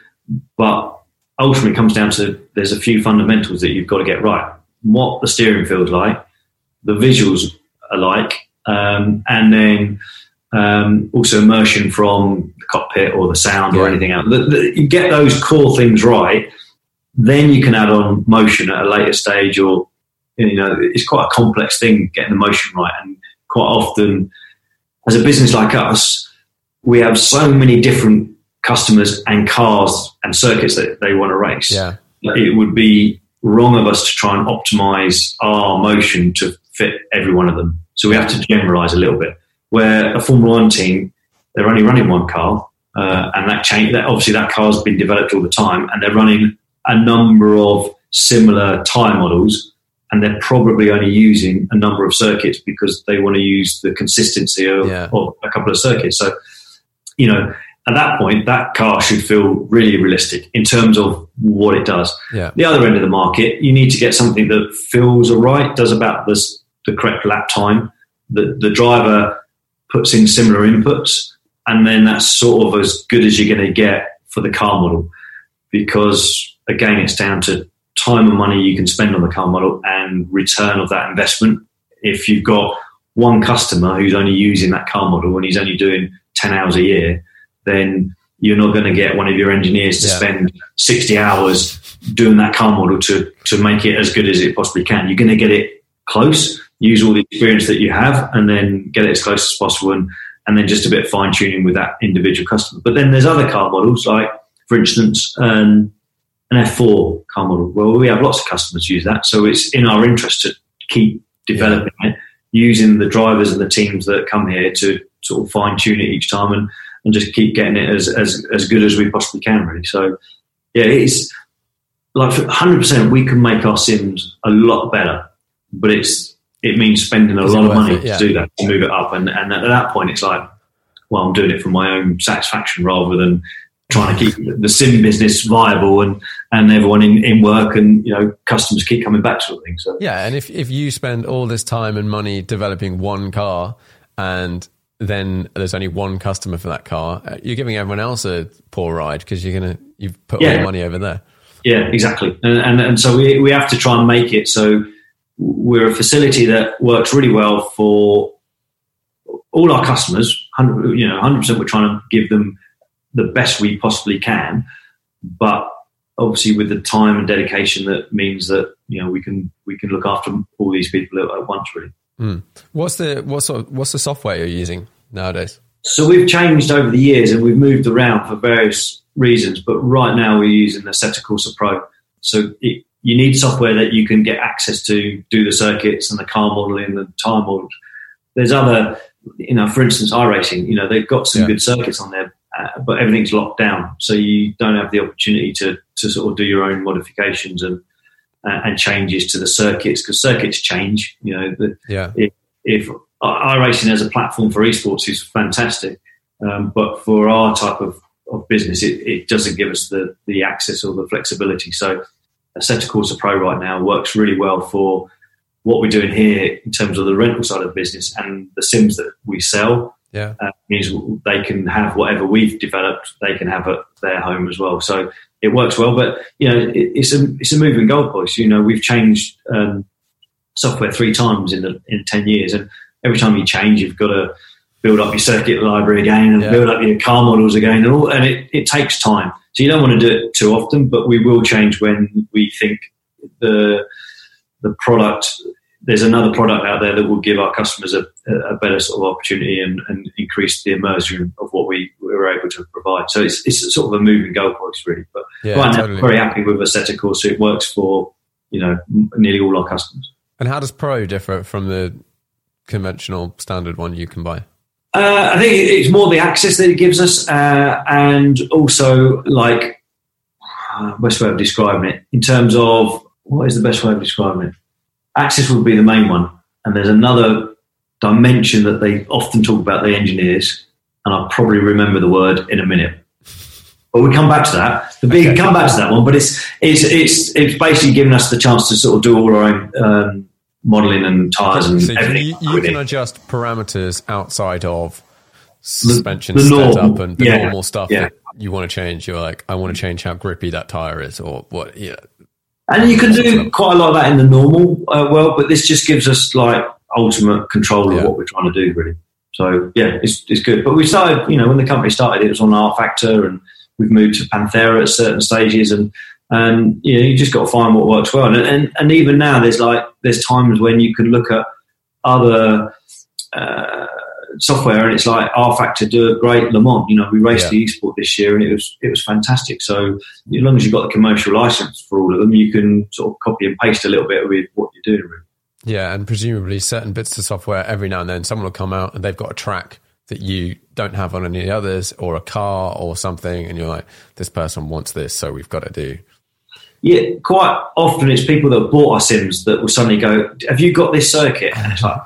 but ultimately it comes down to there's a few fundamentals that you've got to get right. What the steering feels like, the visuals are like, and then also immersion from the cockpit or the sound or anything else. You get those core things right, then you can add on motion at a later stage, or, you know, it's quite a complex thing getting the motion right. And quite often, as a business like us, we have so many different customers and cars and circuits that they want to race. Yeah. It would be wrong of us to try and optimize our motion to fit every one of them. So we have to generalize a little bit. Where a Formula One team, they're only running one car, and obviously that car's been developed all the time, and they're running a number of similar tyre models, and they're probably only using a number of circuits because they want to use the consistency of a couple of circuits. So, you know, at that point, that car should feel really realistic in terms of what it does. Yeah. The other end of the market, you need to get something that feels all right, does about the correct lap time, the driver puts in similar inputs, and then that's sort of as good as you're going to get for the car model, because, again, it's down to time and money you can spend on the car model and return of that investment. If you've got one customer who's only using that car model and he's only doing 10 hours a year, then you're not going to get one of your engineers to spend 60 hours doing that car model to make it as good as it possibly can. You're going to get it close, use all the experience that you have, and then get it as close as possible, and then just a bit of fine-tuning with that individual customer. But then there's other car models, like, for instance, an F4 car model. Well, we have lots of customers use that, so it's in our interest to keep developing it, using the drivers and the teams that come here to sort of fine-tune it each time, and just keep getting it as good as we possibly can, really. So, yeah, it's like 100% we can make our sims a lot better, but it means spending a lot of money to do that, to move it up. And at that point, it's like, well, I'm doing it for my own satisfaction rather than trying to keep the sim business viable and everyone in work, and, you know, customers keep coming back to sort of things. So. Yeah, and if you spend all this time and money developing one car and then there's only one customer for that car, you're giving everyone else a poor ride because you've put all your money over there. Yeah, exactly. And so we have to try and make it so we're a facility that works really well for all our customers. 100% we're trying to give them the best we possibly can, but obviously with the time and dedication that means that, you know, we can look after all these people at once, really. Mm. What's the software you're using nowadays? So we've changed over the years and we've moved around for various reasons, but right now we're using the Assetto Corsa Pro. So you need software that you can get access to do the circuits and the car modeling and the tyre models, There's other, for instance, iRacing, they've got some good circuits on there, but everything's locked down. So you don't have the opportunity to sort of do your own modifications and changes to the circuits, because circuits change. If iRacing as a platform for esports is fantastic, but for our type of business, it doesn't give us the access or the flexibility. So a Assetto Corsa Pro right now works really well for what we're doing here in terms of the rental side of the business, and the sims that we sell means they can have whatever we've developed, they can have at their home as well. So it works well, but it's a moving goalpost. We've changed software 3 times in 10 years, and every time you change, you've got to build up your circuit library again and build up your car models again, and it takes time. So you don't want to do it too often, but we will change when we think the product, there's another product out there that will give our customers a better sort of opportunity and increase the immersion of what we were able to provide. So it's sort of a moving goalpost, really. But right now, I'm very happy with Assetto Corsa. It works for, nearly all our customers. And how does Pro differ from the conventional standard one you can buy? I think it's more the access that it gives us, and also, best way of describing it, in terms of, what is the best way of describing it? Access would be the main one, and there's another dimension that they often talk about, the engineers, and I'll probably remember the word in a minute. But we come back to that. Come back to that one, but it's basically given us the chance to sort of do all our own modelling and tyres and everything. You can adjust parameters outside of suspension setup and the normal stuff that you want to change. You're like, I want to change how grippy that tyre is or what. Yeah, and you can do quite a lot of that in the normal world, but this just gives us ultimate control of what we're trying to do, really. So it's good. But we started, when the company started, it was on R-Factor, and we've moved to Panthera at certain stages, and you just got to find what works well. And even now, there's times when you can look at other software, and it's like R-Factor do a great Le Mans. We raced the eSport this year, and it was fantastic. So as long as you've got the commercial license for all of them, you can sort of copy and paste a little bit with what you're doing. Yeah, and presumably certain bits of software, every now and then someone will come out and they've got a track that you don't have on any others, or a car or something, and you're like, this person wants this, so we've got to do. Yeah, quite often it's people that bought our sims that will suddenly go, have you got this circuit? And it's like,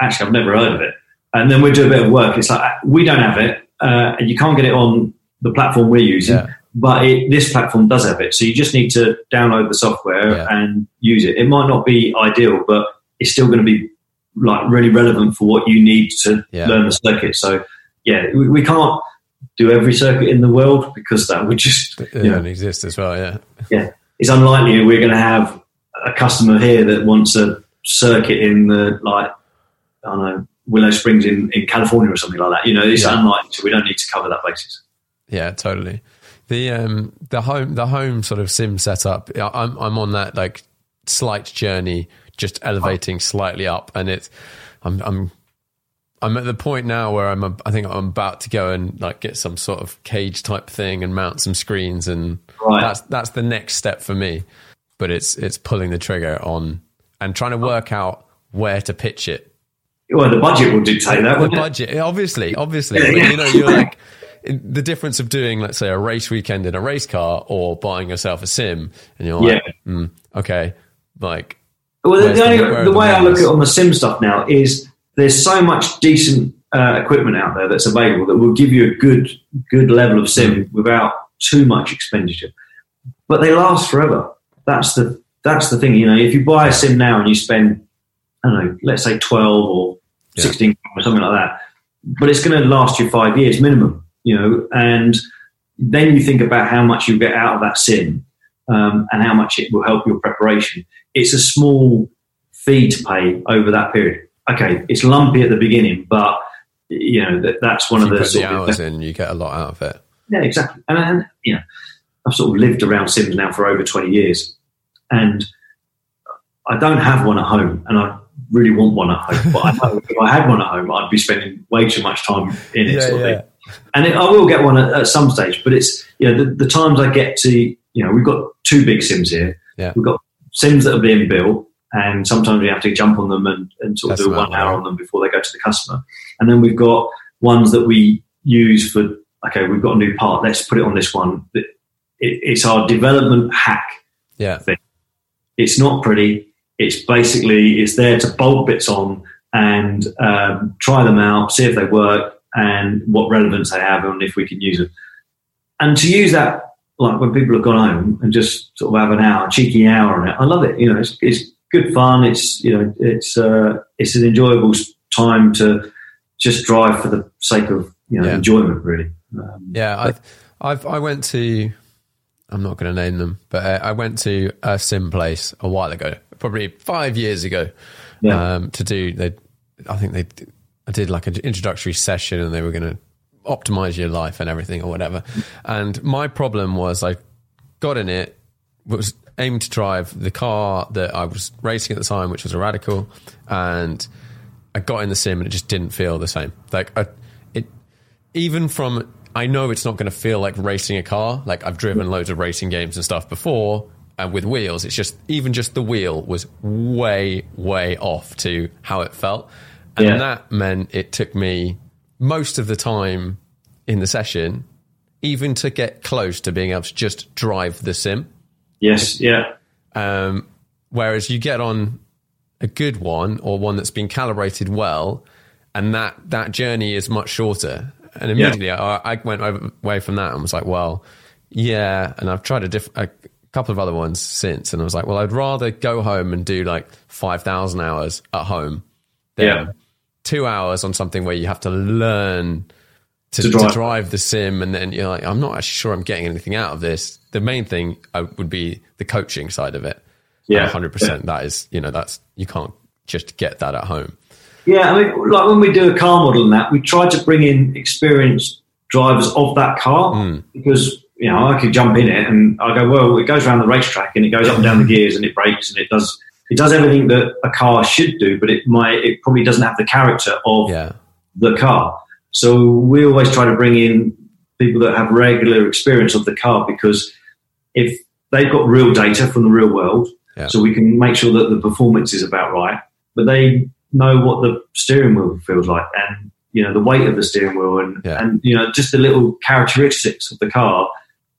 actually, I've never heard of it. And then we do a bit of work. It's like, we don't have it, and you can't get it on the platform we're using, but this platform does have it. So you just need to download the software and use it. It might not be ideal, but it's still going to be really relevant for what you need to learn the circuit. So we can't do every circuit in the world, because that would just don't exist as well. It's unlikely we're going to have a customer here that wants a circuit in the Willow Springs in California or something like that. It's unlikely, so we don't need to cover that basis. Yeah, totally. The home sort of sim setup, I'm on that slight journey, just elevating slightly up, and I'm at the point now where I think I'm about to go and get some sort of cage type thing and mount some screens, and that's the next step for me. But it's pulling the trigger on and trying to work out where to pitch it. Well, the budget will dictate that. The budget, obviously. But, you're the difference of doing, let's say, a race weekend in a race car or buying yourself a sim, and you're okay. Well, the way I look at it on the sim stuff now is there's so much decent equipment out there that's available that will give you a good level of sim without too much expenditure. But they last forever. That's the thing. If you buy a sim now and you spend, I don't know, let's say 12 or 16 or something like that, but it's going to last you 5 years minimum. And then you think about how much you get out of that sim, and how much it will help your preparation. It's a small fee to pay over that period. Okay, it's lumpy at the beginning, but that's one of the sort of hours in. You get a lot out of it. Yeah, exactly. And I've sort of lived around sims now for over 20 years, and I don't have one at home, and I really want one at home. But I know if I had one at home, I'd be spending way too much time in it. And I will get one at some stage, but it's the times I get to. We've got 2 big sims here. Yeah. We've got sims that are being built, and sometimes we have to jump on them and sort of do 1 hour on them before they go to the customer. And then we've got ones that we use for, okay, we've got a new part, let's put it on this one. It's our development hack thing. It's not pretty. It's basically, it's there to bolt bits on and try them out, see if they work and what relevance they have and if we can use them. And to use that, like when people have gone home and just sort of have an hour, cheeky hour on it, I love it. You know, it's good fun. It's, you know, it's an enjoyable time to just drive for the sake of, you know, enjoyment really. I went to, I'm not going to name them, but I went to a sim place a while ago, probably 5 years ago, to do, I did like an introductory session and they were going to optimize your life and everything or whatever. And my problem was I got in it, was aimed to drive the car that I was racing at the time, which was a Radical, and I got in the sim and it just didn't feel the same. Like I know it's not going to feel like racing a car. Like I've driven loads of racing games and stuff before, and with wheels, it's just, even just the wheel was way, way off to how it felt. And that meant it took me most of the time in the session, even to get close to being able to just drive the sim. Yes. Yeah. Whereas you get on a good one or one that's been calibrated well, and that journey is much shorter. And immediately I went away from that and was like, well, And I've tried a couple of other ones since. And I was like, well, I'd rather go home and do like 5,000 hours at home than 2 hours on something where you have to learn to drive the sim. And then you're like, I'm not actually sure I'm getting anything out of this. The main thing would be the coaching side of it. Yeah. 100%. That is, you know, you can't just get that at home. Yeah, I mean, like when we do a car model and that, we try to bring in experienced drivers of that car because, you know, I could jump in it and I go, well, it goes around the racetrack and it goes up and down the gears and it brakes and it does everything that a car should do, but it probably doesn't have the character of the car. So we always try to bring in people that have regular experience of the car because if they've got real data from the real world, so we can make sure that the performance is about right, but they know what the steering wheel feels like and, you know, the weight of the steering wheel and you know, just the little characteristics of the car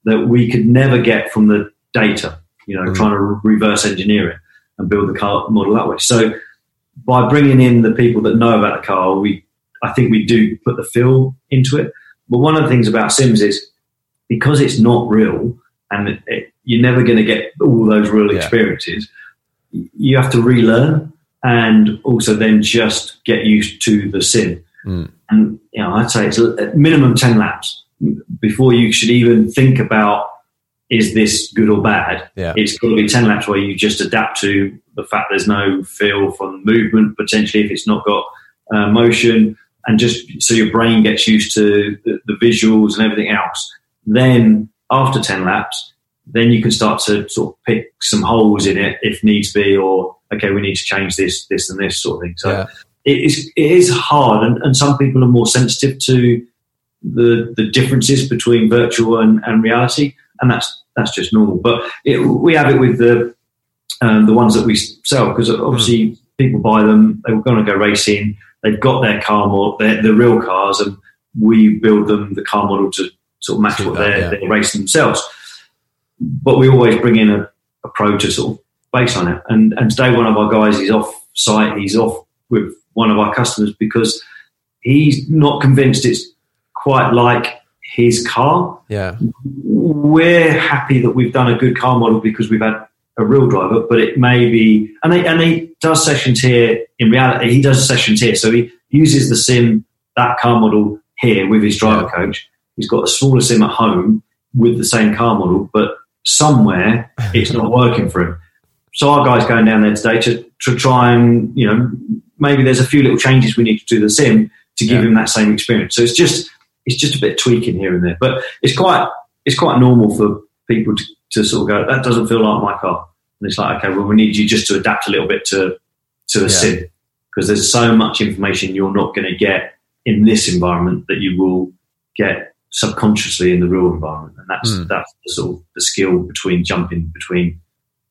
that we could never get from the data, you know, trying to reverse engineer it and build the car model that way. So by bringing in the people that know about the car, I think we do put the feel into it. But one of the things about sims is because it's not real and you're never going to get all those real experiences, you have to relearn and also then just get used to the sim. And, you know, I'd say it's at minimum 10 laps before you should even think about, is this good or bad? Yeah. It's got to be 10 laps where you just adapt to the fact there's no feel from movement, potentially if it's not got motion, and just so your brain gets used to the visuals and everything else. Then after 10 laps, then you can start to sort of pick some holes in it if needs be, or, okay, we need to change this and this sort of thing. So it is hard, and some people are more sensitive to the differences between virtual and reality, and that's just normal. But we have it with the ones that we sell because obviously people buy them, they're going to go racing, they've got their car model, the real cars, and we build them the car model to sort of match what they're racing themselves. But we always bring in a pro to sort of based on it. And today one of our guys is off site, he's off with one of our customers because he's not convinced it's quite like his car. Yeah. We're happy that we've done a good car model because we've had a real driver, but it may be and he does sessions here in reality. He does sessions here. So he uses the sim, that car model here with his driver coach. He's got a smaller sim at home with the same car model, but somewhere it's not working for him. So our guy's going down there today to try and, you know, maybe there's a few little changes we need to do the sim to give him that same experience. So it's just a bit of tweaking here and there. But it's quite normal for people to sort of go, that doesn't feel like my car. And it's like, okay, well, we need you just to adapt a little bit to the sim because there's so much information you're not going to get in this environment that you will get subconsciously in the real environment. And that's the sort of the skill between jumping between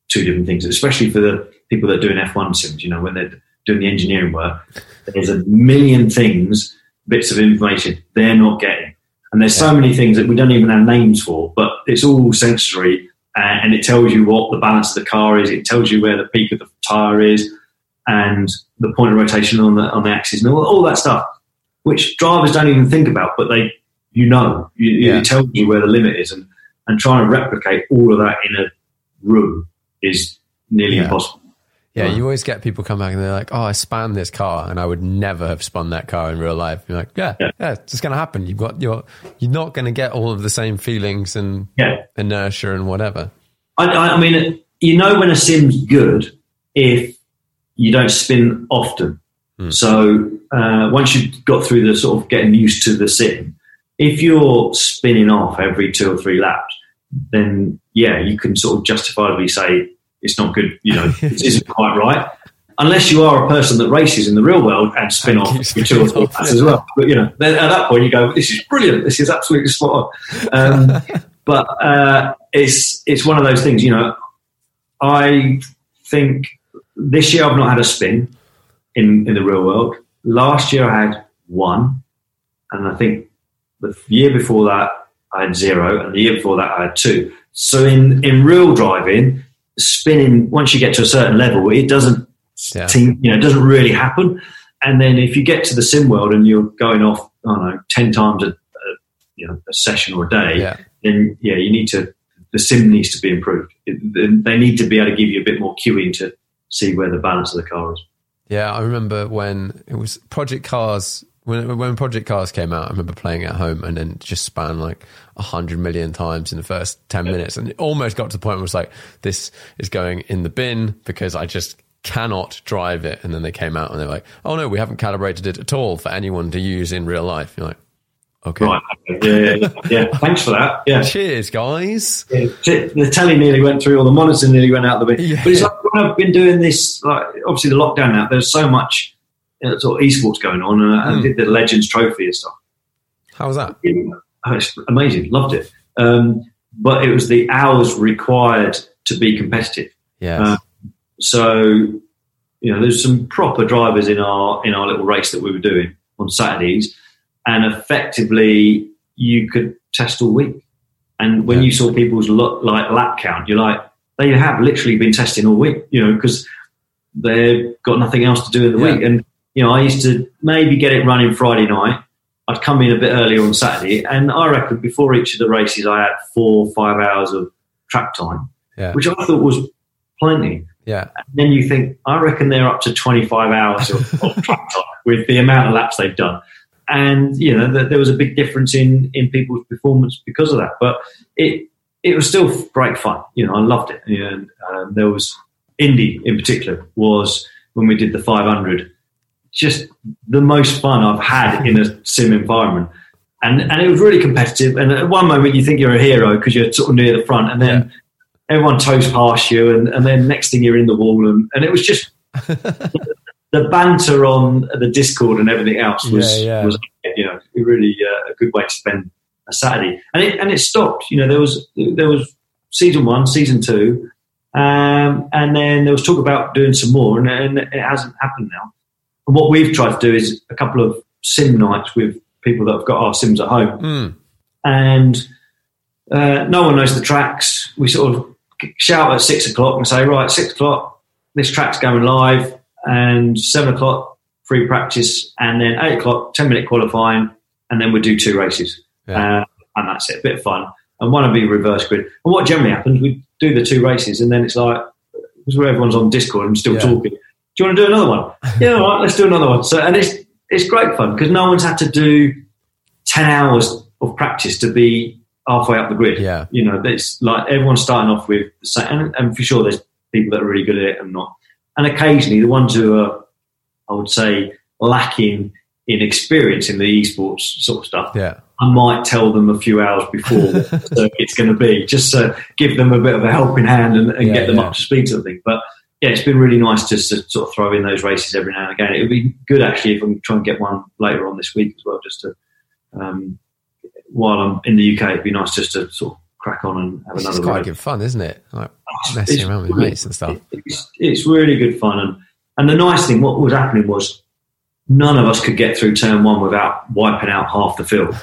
two different things, especially for the people that are doing F1 sims, you know, when they're doing the engineering work, there's a million things, bits of information they're not getting. And there's so many things that we don't even have names for, but it's all sensory, and it tells you what the balance of the car is. It tells you where the peak of the tyre is and the point of rotation on the axis and all that stuff, which drivers don't even think about, but they, you know, it tells you where the limit is. And trying to replicate all of that in a room is nearly impossible. Yeah, you always get people come back and they're like, oh, I span this car and I would never have spun that car in real life. You're like, it's just going to happen. You're not going to get all of the same feelings and inertia and whatever. I mean, you know when a sim's good if you don't spin often. So once you've got through the sort of getting used to the sim, if you're spinning off every 2 or 3 laps, then, you can sort of justifiably say, it's not good, you know, this isn't quite right. Unless you are a person that races in the real world and spin off your 2 or 3 laps as well. But, you know, then at that point you go, this is brilliant. This is absolutely spot on. But it's one of those things, you know, I think this year I've not had a spin in the real world. Last year I had 1. And I think the year before that I had 0. And the year before that I had 2. So in real driving, spinning, once you get to a certain level, it doesn't it doesn't really happen. And then if you get to the sim world and you're going off, I don't know, 10 times a session or a day, then you need to, the sim needs to be improved. They need to be able to give you a bit more cueing to see where the balance of the car is. Yeah, I remember when it was Project Cars, when Project Cars came out, I remember playing at home and then just span like 100 million times in the first 10 minutes. And it almost got to the point where it was like, this is going in the bin because I just cannot drive it. And then they came out and they're like, oh no, we haven't calibrated it at all for anyone to use in real life. You're like, okay. Right. Yeah. Thanks for that. Yeah. Cheers, guys. Yeah. The telly nearly went through, or the monitor nearly went out the bin. Yeah. But it's like when I've been doing this, like obviously the lockdown now, there's so much sort of esports going on, and I did the Legends Trophy and stuff. How was that? Oh, it's amazing. Loved it. But it was the hours required to be competitive. Yes. So, you know, there's some proper drivers in our little race that we were doing on Saturdays, and effectively you could test all week. And when you saw people's lap count, you're like, they have literally been testing all week, you know, because they've got nothing else to do in the week. And you know, I used to maybe get it running Friday night. I'd come in a bit earlier on Saturday, and I reckon before each of the races I had 4 or 5 hours of track time, which I thought was plenty. Yeah. And then you think, I reckon they're up to 25 hours of track time with the amount of laps they've done. And, you know, there was a big difference in people's performance because of that. But it was still great fun. You know, I loved it. And there was Indy in particular was when we did the 500, just the most fun I've had in a sim environment. And it was really competitive. And at one moment you think you're a hero because you're sort of near the front, and then everyone toes past you, and then next thing you're in the wall. And it was just the banter on the Discord and everything else was you know, really a good way to spend a Saturday. And it stopped. You know, there was season 1, season 2, and then there was talk about doing some more, and it hasn't happened now. And what we've tried to do is a couple of sim nights with people that have got our sims at home. And no one knows the tracks. We sort of shout at 6 o'clock and say, right, 6 o'clock, this track's going live, and 7 o'clock, free practice, and then 8 o'clock, 10-minute qualifying, and then we do 2 races. Yeah. And that's it, a bit of fun. And one will be reverse grid. And what generally happens, we do the 2 races, and then it's like, because everyone's on Discord and still talking, do you want to do another one? Yeah, all right, let's do another one. So, and it's great fun because no one's had to do 10 hours of practice to be halfway up the grid. Yeah. You know, it's like everyone's starting off with the same, and for sure there's people that are really good at it and not. And occasionally the ones who are, I would say, lacking in experience in the esports sort of stuff, I might tell them a few hours before it's going to be, just to give them a bit of a helping hand and get them up to speed to the thing. But yeah, it's been really nice just to sort of throw in those races every now and again. It would be good actually if I can try and get one later on this week as well, just to, while I'm in the UK, it'd be nice just to sort of crack on and have another. It's quite good fun, isn't it? Like messing around with mates and stuff. It's really good fun, and the nice thing, what was happening was none of us could get through turn one without wiping out half the field.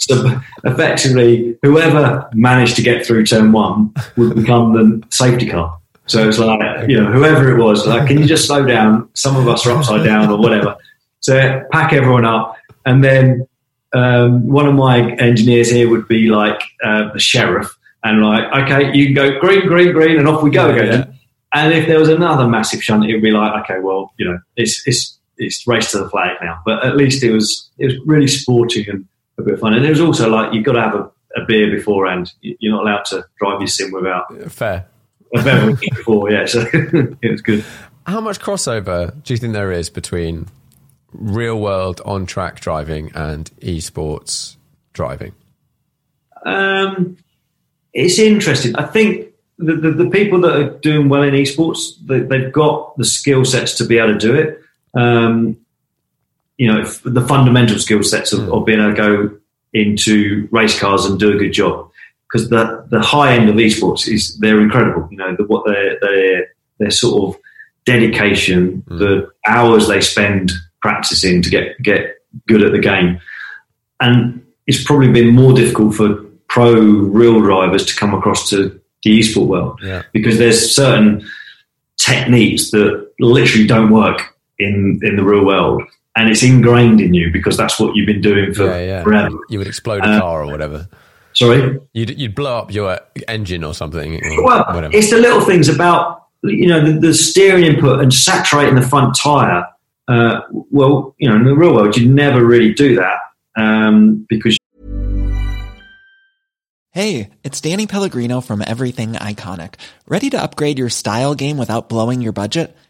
So effectively, whoever managed to get through turn one would become the safety car. So it's like, you know, whoever it was, like, can you just slow down? Some of us are upside down or whatever. So pack everyone up. And then one of my engineers here would be like the sheriff and like, okay, you can go green, green, green, and off we go again. Yeah. And if there was another massive shunt, it would be like, okay, well, you know, it's race to the flag now. But at least it was really sporting and a bit of fun. And it was also like, you've got to have a beer beforehand. You're not allowed to drive your sim without fair a beverage before. Yeah, so it was good. How much crossover do you think there is between real world on track driving and esports driving? It's interesting. I think the people that are doing well in esports, they've got the skill sets to be able to do it. You know, the fundamental skill sets of being able to go into race cars and do a good job, because the high end of esports is they're incredible. You know, what their sort of dedication, the hours they spend practicing to get good at the game, and it's probably been more difficult for pro real drivers to come across to the eSport world, because there's certain techniques that literally don't work in the real world, and it's ingrained in you because that's what you've been doing for forever. You would explode a car or whatever. Sorry? You'd blow up your engine or something. Well, whatever. It's the little things about, you know, the steering input and saturating the front tyre. Well, you know, in the real world, you never really do that because... Hey, it's Danny Pellegrino from Everything Iconic. Ready to upgrade your style game without blowing your budget?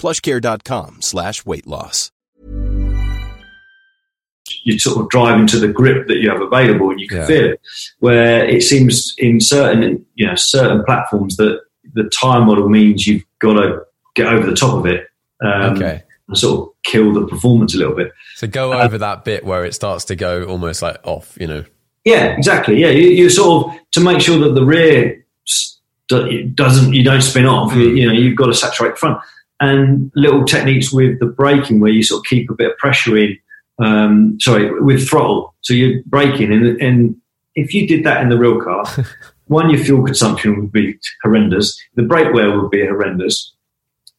Plushcare.com/weight-loss. You sort of drive into the grip that you have available, and you can feel it. Where it seems in certain platforms that the tire model means you've got to get over the top of it. Sort of kill the performance a little bit. So go over that bit where it starts to go almost like off, you know. Yeah, exactly. Yeah, you sort of, to make sure that the rear don't spin off. You know, you've got to saturate the front, and little techniques with the braking where you sort of keep a bit of pressure in. With throttle, so you're braking, and if you did that in the real car, one, your fuel consumption would be horrendous. The brake wear would be horrendous.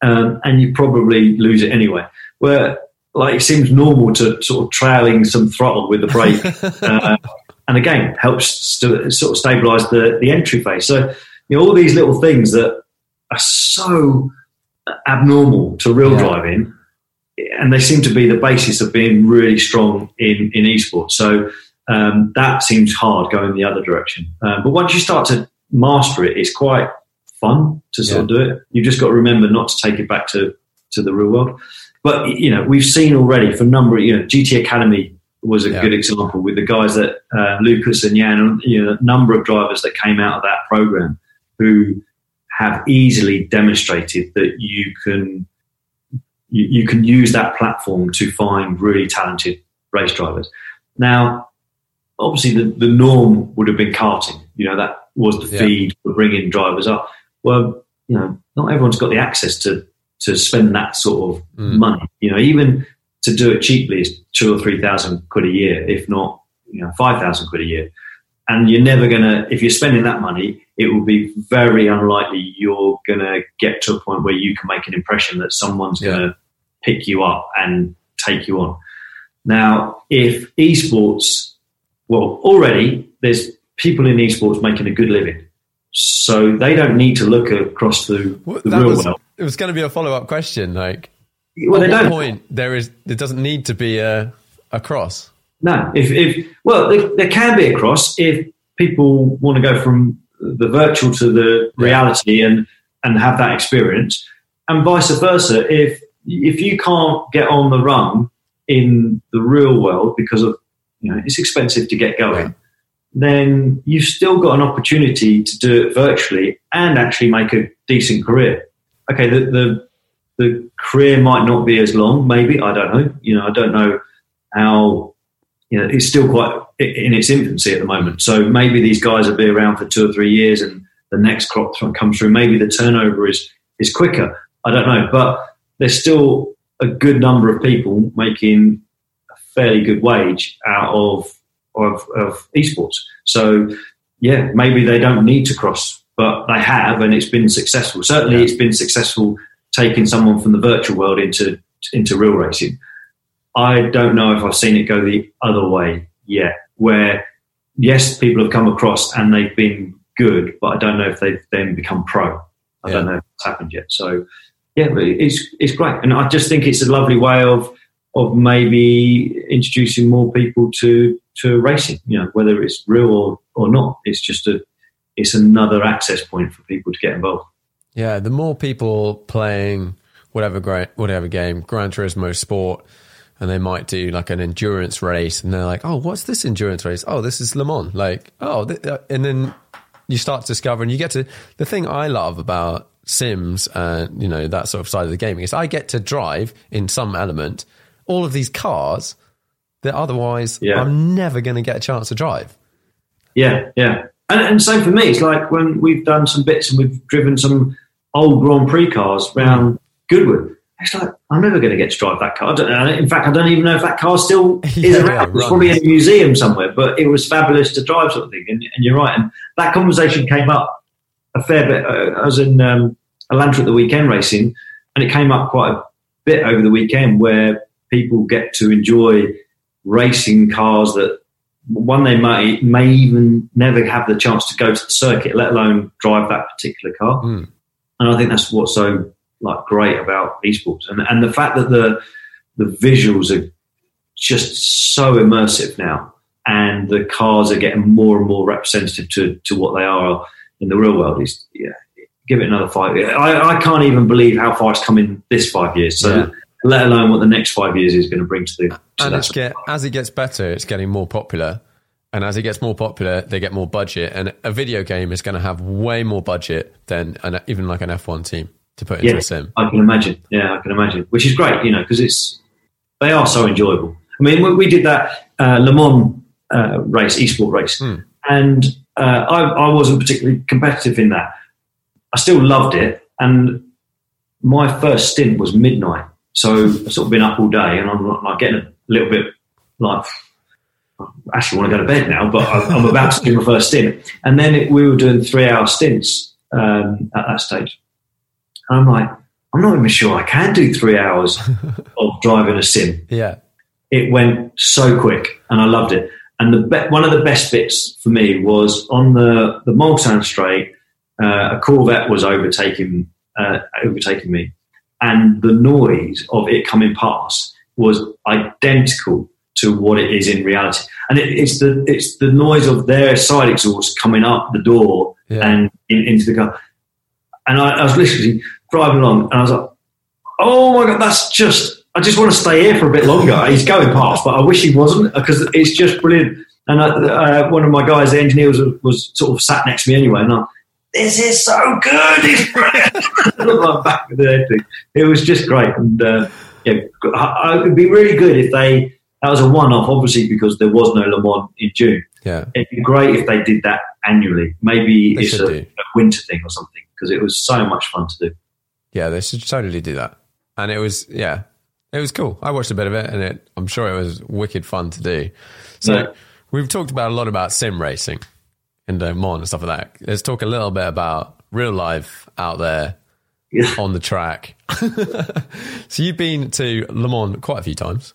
And you probably lose it anyway. Where, like, it seems normal to sort of trailing some throttle with the brake, and again helps to sort of stabilise the entry phase. So, you know, all these little things that are so abnormal to real driving, and they seem to be the basis of being really strong in esports. So that seems hard going the other direction. But once you start to master it, it's quite fun to sort of do it. You've just got to remember not to take it back to the real world. But, you know, we've seen already for a number of, you know, GT Academy was a good example with the guys that Lucas and Jan, and, you know, a number of drivers that came out of that program who have easily demonstrated that you can use that platform to find really talented race drivers. Now, obviously the norm would have been karting. You know, that was the feed for bringing drivers up. Well, you know, not everyone's got the access to spend that sort of money. You know, even to do it cheaply is 2,000 or 3,000 quid a year, if not, you know, 5,000 quid a year. And you're never going to, if you're spending that money, it will be very unlikely you're going to get to a point where you can make an impression that someone's going to pick you up and take you on. Now, if esports, well, already there's people in esports making a good living. So they don't need to look across the real world. It was going to be a follow-up question. There doesn't need to be a cross. No. There can be a cross if people want to go from the virtual to the reality and have that experience, and vice versa. If you can't get on the run in the real world because of it's expensive to get going, then you've still got an opportunity to do it virtually and actually make a decent career. Okay, the career might not be as long, maybe, I don't know. I don't know how, it's still quite in its infancy at the moment. So maybe these guys will be around for 2 or 3 years and the next crop comes through. Maybe the turnover is quicker. I don't know. But there's still a good number of people making a fairly good wage out of esports. So, maybe they don't need to cross, but they have, and it's been successful. Certainly it's been successful taking someone from the virtual world into real racing. I don't know if I've seen it go the other way yet, where, yes, people have come across and they've been good, but I don't know if they've then become pro. I don't know if it's happened yet. So, but it's great. And I just think it's a lovely way of maybe introducing more people to racing, whether it's real or not. It's just it's another access point for people to get involved. Yeah, the more people playing whatever game, Gran Turismo Sport, and they might do like an endurance race, and they're like, oh, what's this endurance race? Oh, this is Le Mans. And then you start to discover, and you get to, the thing I love about Sims and that sort of side of the gaming is I get to drive in some element all of these cars that otherwise I'm never going to get a chance to drive. Yeah. And same for me. It's like when we've done some bits and we've driven some old Grand Prix cars around Goodwood. It's like, I'm never going to get to drive that car. In fact, I don't even know if that car still is around. It's probably in a museum somewhere, but it was fabulous to drive, sort of thing. And you're right. And that conversation came up a fair bit. I was in Atlanta at the weekend racing, and it came up quite a bit over the weekend where people get to enjoy racing cars that, one, they may even never have the chance to go to the circuit, let alone drive that particular car. And I think that's what's so great about esports, and the fact that the visuals are just so immersive now, and the cars are getting more and more representative to what they are in the real world. Is give it another 5 years. I can't even believe how far it's come in this 5 years. So. Yeah. Let alone what the next 5 years is going to bring to the. As it gets better, it's getting more popular. And as it gets more popular, they get more budget. And a video game is going to have way more budget than even like an F1 team to put into a sim. I can imagine. Yeah, I can imagine. Which is great, because they are so enjoyable. I mean, we did that Le Mans race, eSport race. And I wasn't particularly competitive in that. I still loved it. And my first stint was midnight. So I've sort of been up all day, and I'm getting a little bit I actually want to go to bed now, but I'm about to do my first stint. And then we were doing 3-hour stints at that stage. And I'm like, I'm not even sure I can do 3 hours of driving a sim. Yeah. It went so quick, and I loved it. And one of the best bits for me was on the Mulsanne straight, a Corvette was overtaking me. And the noise of it coming past was identical to what it is in reality. And it's the noise of their side exhaust coming up the door and into the car. And I was literally driving along, and I was like, oh my God, I just want to stay here for a bit longer. He's going past, but I wish he wasn't, because it's just brilliant. And one of my guys, the engineer, was sort of sat next to me anyway, and this is so good. It's brilliant. Back with the thing. It was just great. And it would be really good if that was a one-off, obviously, because there was no Le Mans in June. Yeah. It'd be great if they did that annually. Maybe it's a winter thing or something, because it was so much fun to do. Yeah, they should totally do that. And it was cool. I watched a bit of it, and I'm sure it was wicked fun to do. So we've talked about a lot about sim racing. in Le Mans and stuff like that. Let's talk a little bit about real life out there on the track. So you've been to Le Mans quite a few times.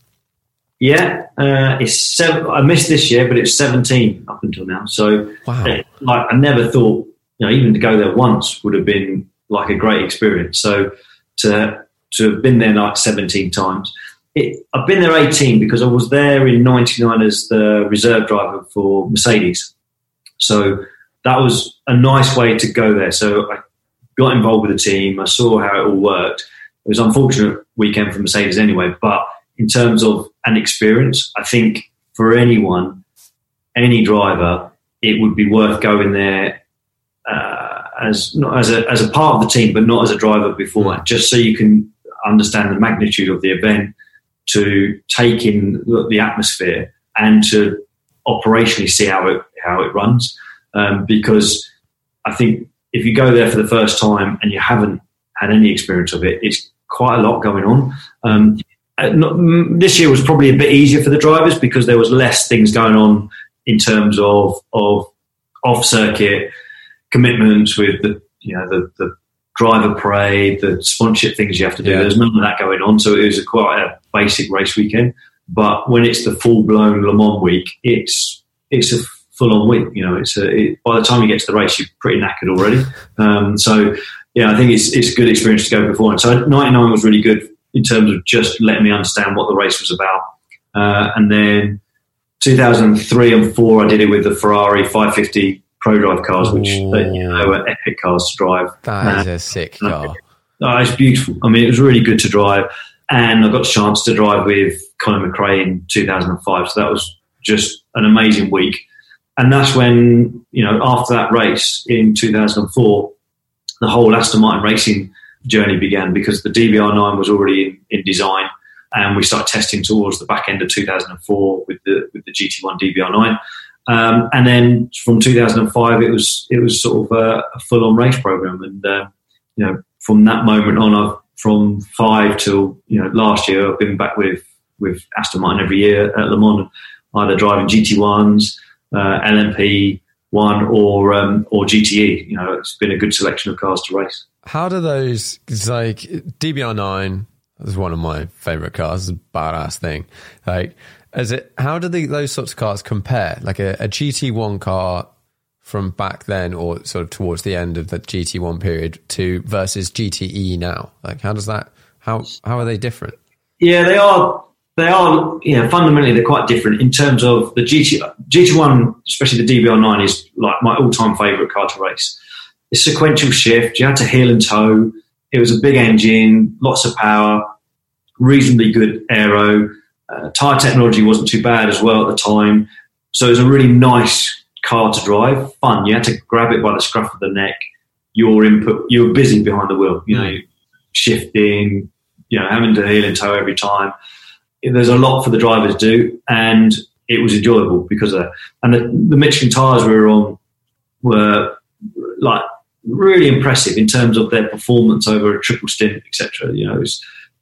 Yeah, I missed this year, but it's 17 up until now. So I never thought, even to go there once would have been like a great experience. So to have been there like 17 times. I've been there 18 because I was there in 99 as the reserve driver for Mercedes. So that was a nice way to go there. So I got involved with the team. I saw how it all worked. It was an unfortunate weekend for Mercedes anyway, but in terms of an experience, I think for anyone, any driver, it would be worth going there as a part of the team, but not as a driver beforehand, just so you can understand the magnitude of the event, to take in the atmosphere and to operationally see how it runs. Because I think if you go there for the first time and you haven't had any experience of it, it's quite a lot going on. This year was probably a bit easier for the drivers because there was less things going on in terms of off-circuit commitments with the driver parade, the sponsorship things you have to do. Yeah. There's none of that going on, so it was quite a basic race weekend. But when it's the full-blown Le Mans week, it's a full-on week. By the time you get to the race, you're pretty knackered already. I think it's a good experience to go before. And so 99 was really good in terms of just letting me understand what the race was about. And then 2003 and 4, I did it with the Ferrari 550 ProDrive cars, which were epic cars to drive. That is a sick car. It's beautiful. I mean, it was really good to drive. And I got a chance to drive with Colin McRae in 2005. So that was just an amazing week. And that's when, after that race in 2004, the whole Aston Martin racing journey began, because the DBR9 was already in design, and we started testing towards the back end of 2004 with the GT1 DBR9. And then from 2005, it was sort of a full-on race program. And from that moment on, from 5 till last year, I've been back with Aston Martin every year at Le Mans, either driving GT1s, LMP1 or GTE. It's been a good selection of cars to race. How do those, DBR9 is one of my favourite cars. It's a badass thing. How do those sorts of cars compare? Like a GT1 car from back then, or sort of towards the end of the GT1 period, to versus GTE now. How are they different? Yeah, they are. They are. Fundamentally, they're quite different in terms of the GT1, especially the DBR9, is like my all-time favourite car to race. It's sequential shift. You had to heel and toe. It was a big engine, lots of power, reasonably good aero. Tyre technology wasn't too bad as well at the time. So it was a really nice car to drive, fun. You had to grab it by the scruff of the neck. You were busy behind the wheel, shifting, having to heel and toe every time. There's a lot for the drivers to do, and it was enjoyable because of that. And the Michelin tyres we were on were like really impressive in terms of their performance over a triple stint, etc.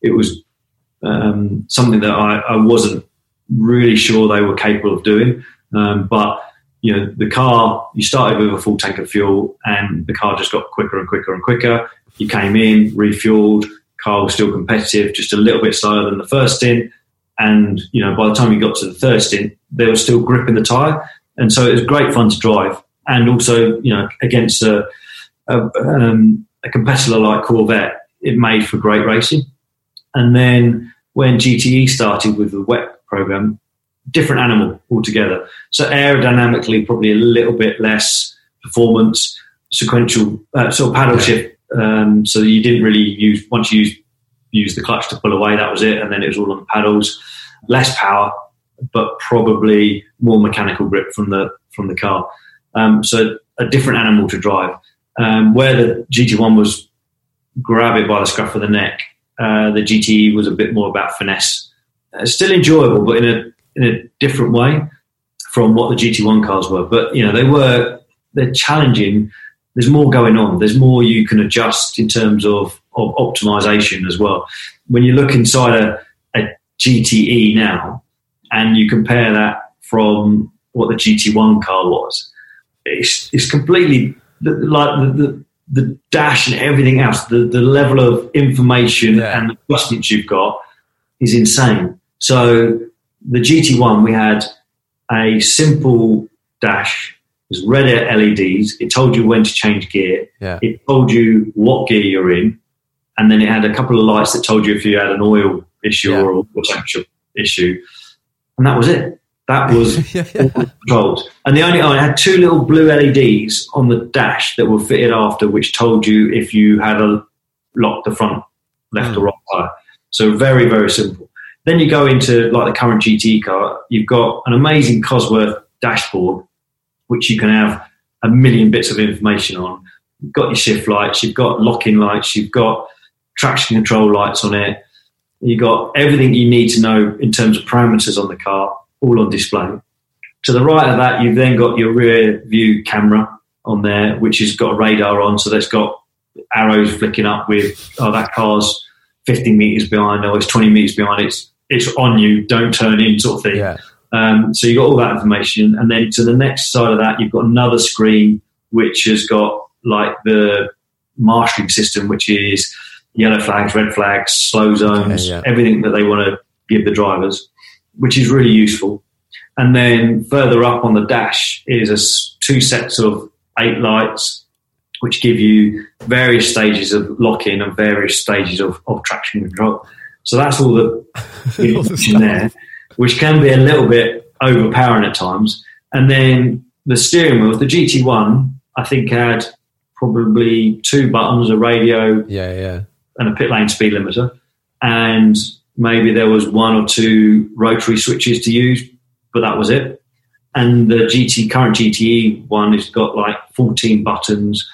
It was something that I wasn't really sure they were capable of doing. But the car, you started with a full tank of fuel, and the car just got quicker and quicker and quicker. You came in, refueled, car was still competitive, just a little bit slower than the first stint. And, by the time you got to the third stint, there was still grip in the tyre. And so it was great fun to drive. And also, against a competitor like Corvette, it made for great racing. And then when GTE started with the wet program, different animal altogether. So aerodynamically, probably a little bit less performance, sequential sort of paddle shift. So you didn't really use the clutch to pull away. That was it. And then it was all on the paddles, less power, but probably more mechanical grip from the car. So a different animal to drive. Where the GT1 was grab it by the scruff of the neck, the GTE was a bit more about finesse. Still enjoyable, but in a different way from what the GT1 cars were. But they're challenging. There's more going on. There's more you can adjust in terms of optimization as well. When you look inside a GTE now and you compare that from what the GT1 car was, it's completely like the dash and everything else, the level of information and the adjustments you've got is insane. So the GT1, we had a simple dash. It was red LEDs. It told you when to change gear. Yeah. It told you what gear you're in. And then it had a couple of lights that told you if you had an oil issue or a water temperature issue. And that was it. That was controlled. And the only it had two little blue LEDs on the dash that were fitted after, which told you if you had a locked the front left or right tire. So very, very simple. Then you go into like the current GT car. You've got an amazing Cosworth dashboard, which you can have a million bits of information on. You've got your shift lights. You've got lock-in lights. You've got traction control lights on it. You've got everything you need to know in terms of parameters on the car, all on display. To the right of that, you've then got your rear view camera on there, which has got a radar on, so that's got arrows flicking up with, oh, that car's 15 metres behind, or it's 20 metres behind, it's on you, don't turn in sort of thing. Yeah. So you've got all that information. And then to the next side of that, you've got another screen which has got like the marshalling system, which is yellow flags, red flags, slow zones, everything that they want to give the drivers, which is really useful. And then further up on the dash is two sets of 8 lights, which give you various stages of lock-in and various stages of traction control. So that's all the information there, which can be a little bit overpowering at times. And then the steering wheel, the GT1, I think had probably 2 buttons, a radio and a pit lane speed limiter. And maybe there was 1 or 2 rotary switches to use, but that was it. And the current GTE one has got like 14 buttons,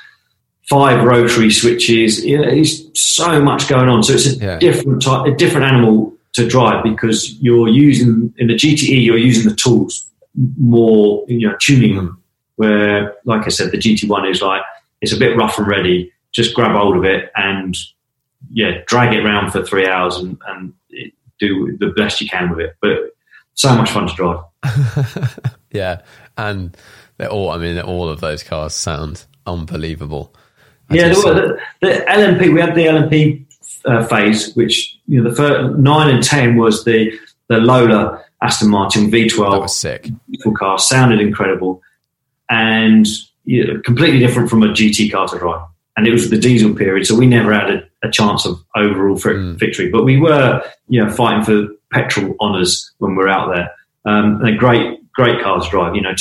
5 rotary switches. You know, it's so much going on. So it's a different animal to drive, because you're using, in the GTE, you're using the tools more, you know, tuning them. Where, like I said, the GT1 is like, it's a bit rough and ready. Just grab hold of it and drag it around for 3 hours and do the best you can with it. But so much fun to drive. And all of those cars sound unbelievable. The LMP, we had the LMP phase, which, you know, the first 9 and 10 was the Lola Aston Martin V12. That was sick. Beautiful car, sounded incredible, and completely different from a GT car to drive. And it was the diesel period, so we never had a chance of overall victory. But we were, fighting for petrol honours when we were out there. And a great car to drive. You know,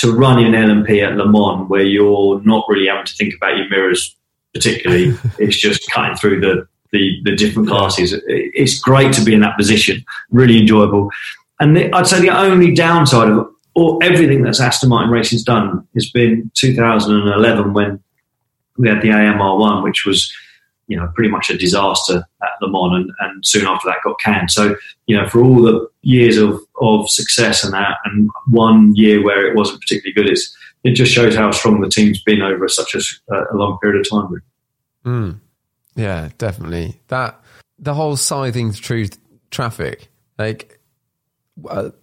to run in LMP at Le Mans, where you're not really having to think about your mirrors particularly, it's just cutting through the different classes. It's great to be in that position. Really enjoyable. And I'd say the only downside of everything that's Aston Martin Racing's done has been 2011 when we had the AMR1, which was, pretty much a disaster at Le Mans, and soon after that got canned. So, for all the years of success and that, and one year where it wasn't particularly good, it just shows how strong the team's been over such a long period of time. Yeah, definitely. That the whole scything through traffic, like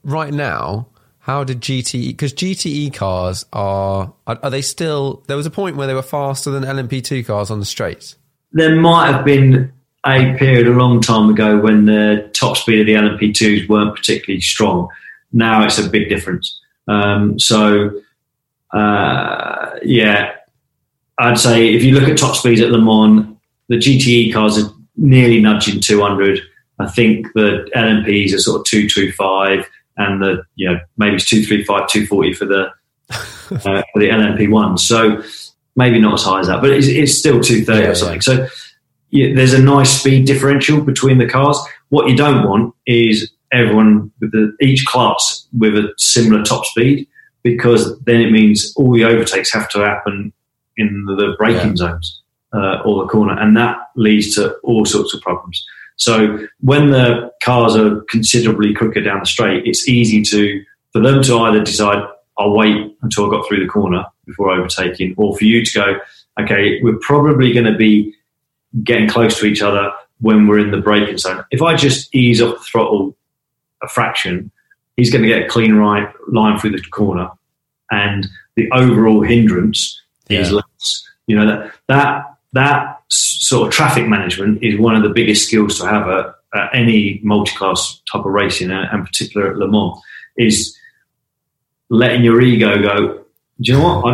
right now. How did GTE... Because GTE cars are they still... There was a point where they were faster than LMP2 cars on the straights. There might have been a period a long time ago when the top speed of the LMP2s weren't particularly strong. Now it's a big difference. I'd say if you look at top speeds at Le Mans, the GTE cars are nearly nudging 200. I think the LMPs are sort of 225... and the maybe it's 235, 240 for the for the LMP1. So maybe not as high as that, but it's still 230 or something. So there's a nice speed differential between the cars. What you don't want is everyone with each class with a similar top speed, because then it means all the overtakes have to happen in the braking zones or the corner, and that leads to all sorts of problems. So when the cars are considerably quicker down the straight, it's easy for them to either decide, I'll wait until I got through the corner before overtaking, or for you to go, okay, we're probably going to be getting close to each other when we're in the braking zone. If I just ease off the throttle a fraction, he's going to get a clean line through the corner, and the overall hindrance is less. You know, that sort of traffic management is one of the biggest skills to have at any multi-class type of racing, and particularly at Le Mans, is letting your ego go, do you know what,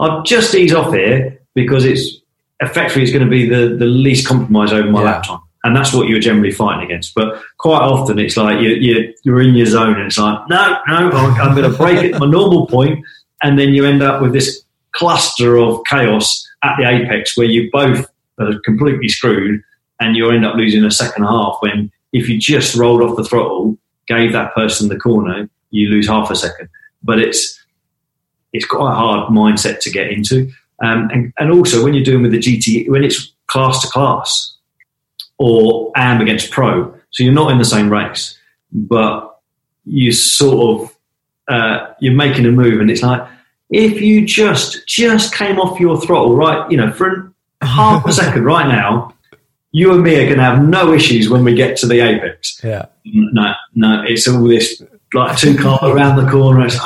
I'll just ease off here because it's effectively is going to be the least compromise over my lap time. And that's what you're generally fighting against. But quite often it's like you're in your zone and it's like, no, I'm going to break it at my normal point. And then you end up with this cluster of chaos at the apex where you both are completely screwed and you end up losing a second half when if you just rolled off the throttle, gave that person the corner, you lose half a second. But it's quite a hard mindset to get into. And also when you're doing with the GT, when it's class to class or AM against pro, so you're not in the same race, but you sort of, you're making a move and it's like, if you just came off your throttle, right, you know, for half a second right now, you and me are going to have no issues when we get to the apex. Yeah. No, it's all this, like, two cars around the corner. It's,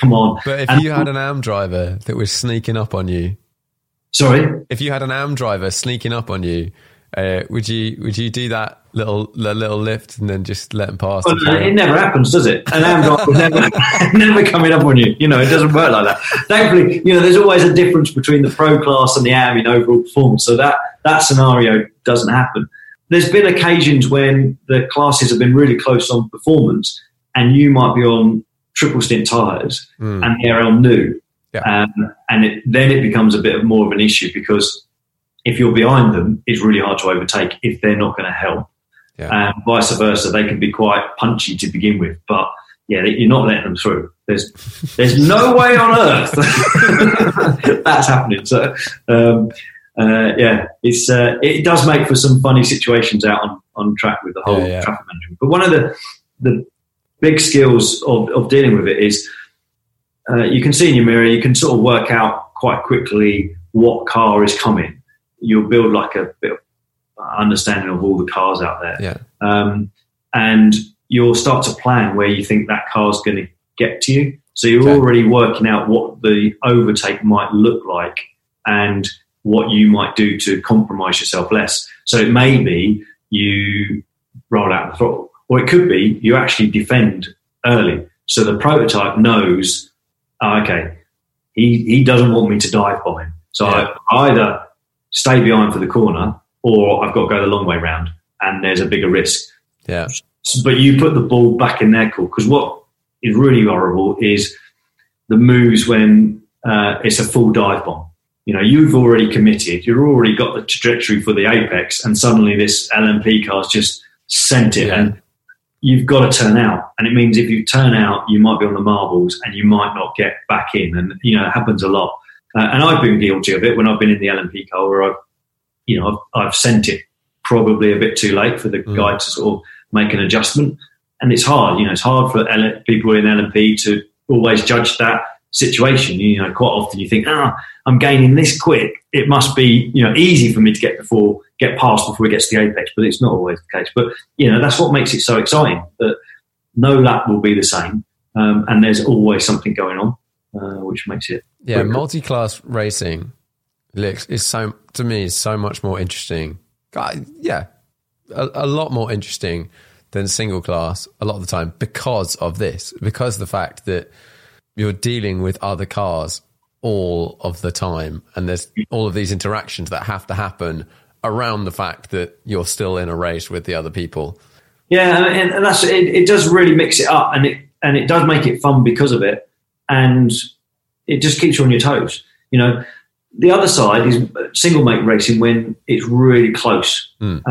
come on. But if you had an AM driver that was sneaking up on you. Sorry? If you had an AM driver sneaking up on you, would you do that little lift and then just let them pass? Well, it never happens, does it? An AM driver never coming up on you. You know, it doesn't work like that. Thankfully, you know, there's always a difference between the pro class and the AM in overall performance. So that scenario doesn't happen. There's been occasions when the classes have been really close on performance and you might be on triple stint tyres and they're on new. Yeah. And then it becomes a bit more of an issue because if you're behind them, it's really hard to overtake if they're not going to help. Yeah. And vice versa, they can be quite punchy to begin with. But, yeah, you're not letting them through. There's no way on earth that's happening. So, it does make for some funny situations out on track with the whole traffic management. But one of the big skills of dealing with it is you can see in your mirror, you can sort of work out quite quickly what car is coming. You'll build like a bit of understanding of all the cars out there. Yeah. And you'll start to plan where you think that car's going to get to you. So you're already working out what the overtake might look like and what you might do to compromise yourself less. So it may be you roll out the throttle. Or it could be you actually defend early. So the prototype knows, okay, he doesn't want me to dive bomb him. So I either stay behind for the corner or I've got to go the long way round and there's a bigger risk. Yeah. But you put the ball back in their court because what is really horrible is the moves when it's a full dive bomb. You know, you've already committed. You've already got the trajectory for the apex and suddenly this LMP car's just sent it and you've got to turn out. And it means if you turn out, you might be on the marbles and you might not get back in. And, you know, it happens a lot. And I've been guilty of it when I've been in the LMP car where I've sent it probably a bit too late for the guy to sort of make an adjustment. And it's hard. You know, it's hard for people in LMP to always judge that situation. You know, quite often you think, I'm gaining this quick. It must be, you know, easy for me to get past before it gets to the apex, but it's not always the case. But, you know, that's what makes it so exciting, that no lap will be the same and there's always something going on, which makes it... Yeah, multi-class racing is so, to me, is so much more interesting. A lot more interesting than single class a lot of the time because of the fact that you're dealing with other cars all of the time and there's all of these interactions that have to happen around the fact that you're still in a race with the other people. Yeah, and that's it. It does really mix it up, and it does make it fun because of it, and it just keeps you on your toes. You know, the other side is single make racing when it's really close, and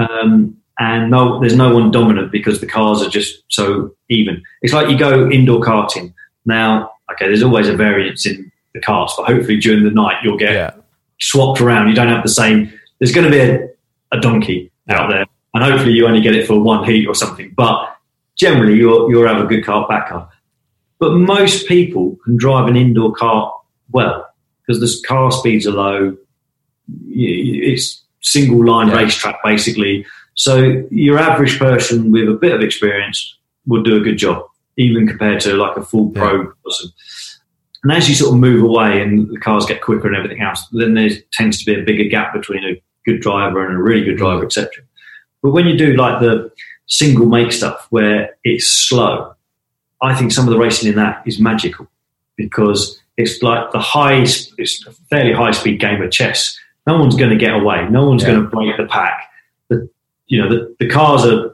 there's no one dominant because the cars are just so even. It's like you go indoor karting now. Okay, there's always a variance in the cars, but hopefully during the night you'll get swapped around. You don't have the same. There's going to be a donkey out there, and hopefully you only get it for one heat or something. But generally, you'll have a good kart, bad kart. But most people can drive an indoor kart well because the car speeds are low. It's single line racetrack basically, so your average person with a bit of experience would do a good job, even compared to like a full pro person. And as you sort of move away and the cars get quicker and everything else, then there tends to be a bigger gap between a good driver and a really good driver, etc. But when you do like the single make stuff where it's slow, I think some of the racing in that is magical because it's like it's a fairly high-speed game of chess. No one's going to get away. No one's going to break the pack. The cars are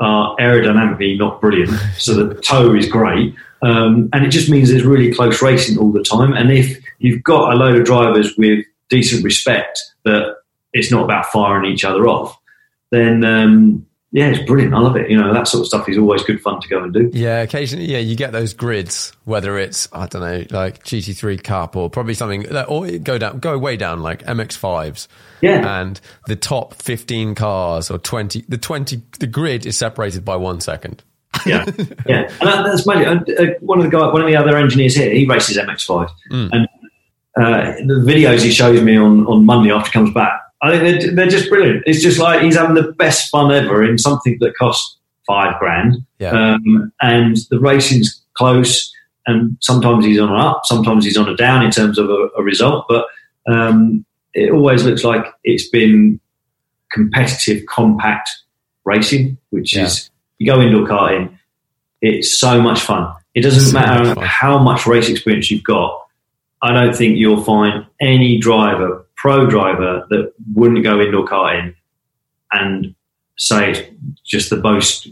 aerodynamically not brilliant, so the tow is great. And it just means there's really close racing all the time. And if you've got a load of drivers with decent respect that it's not about firing each other off, then it's brilliant. I love it. That sort of stuff is always good fun to go and do. Yeah, occasionally, you get those grids, whether it's, I don't know, like GT3 Cup or probably something, or go way down like MX5s. Yeah. And the top 15 cars or 20, the grid is separated by 1 second. Yeah. And that's magic. One of the other engineers here, he races MX5. Mm. And the videos he shows me on Monday after he comes back, I think they're just brilliant. It's just like he's having the best fun ever in something that costs $5,000. Yeah. And the racing's close, and sometimes he's on an up, sometimes he's on a down in terms of a result, but it always looks like it's been competitive, compact racing, which is, you go indoor karting, it's so much fun. It doesn't matter how much race experience you've got. I don't think you'll find any driver, pro driver, that wouldn't go indoor karting and say it's just the most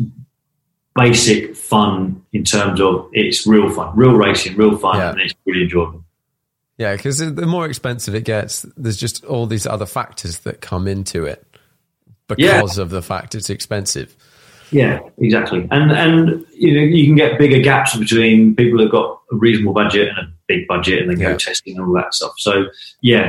basic fun in terms of it's real fun, real racing, real fun, and it's really enjoyable. Yeah, because the more expensive it gets, there's just all these other factors that come into it because of the fact it's expensive. Yeah, exactly. And you can get bigger gaps between people who've got a reasonable budget and a big budget and then go testing and all that stuff. So, there's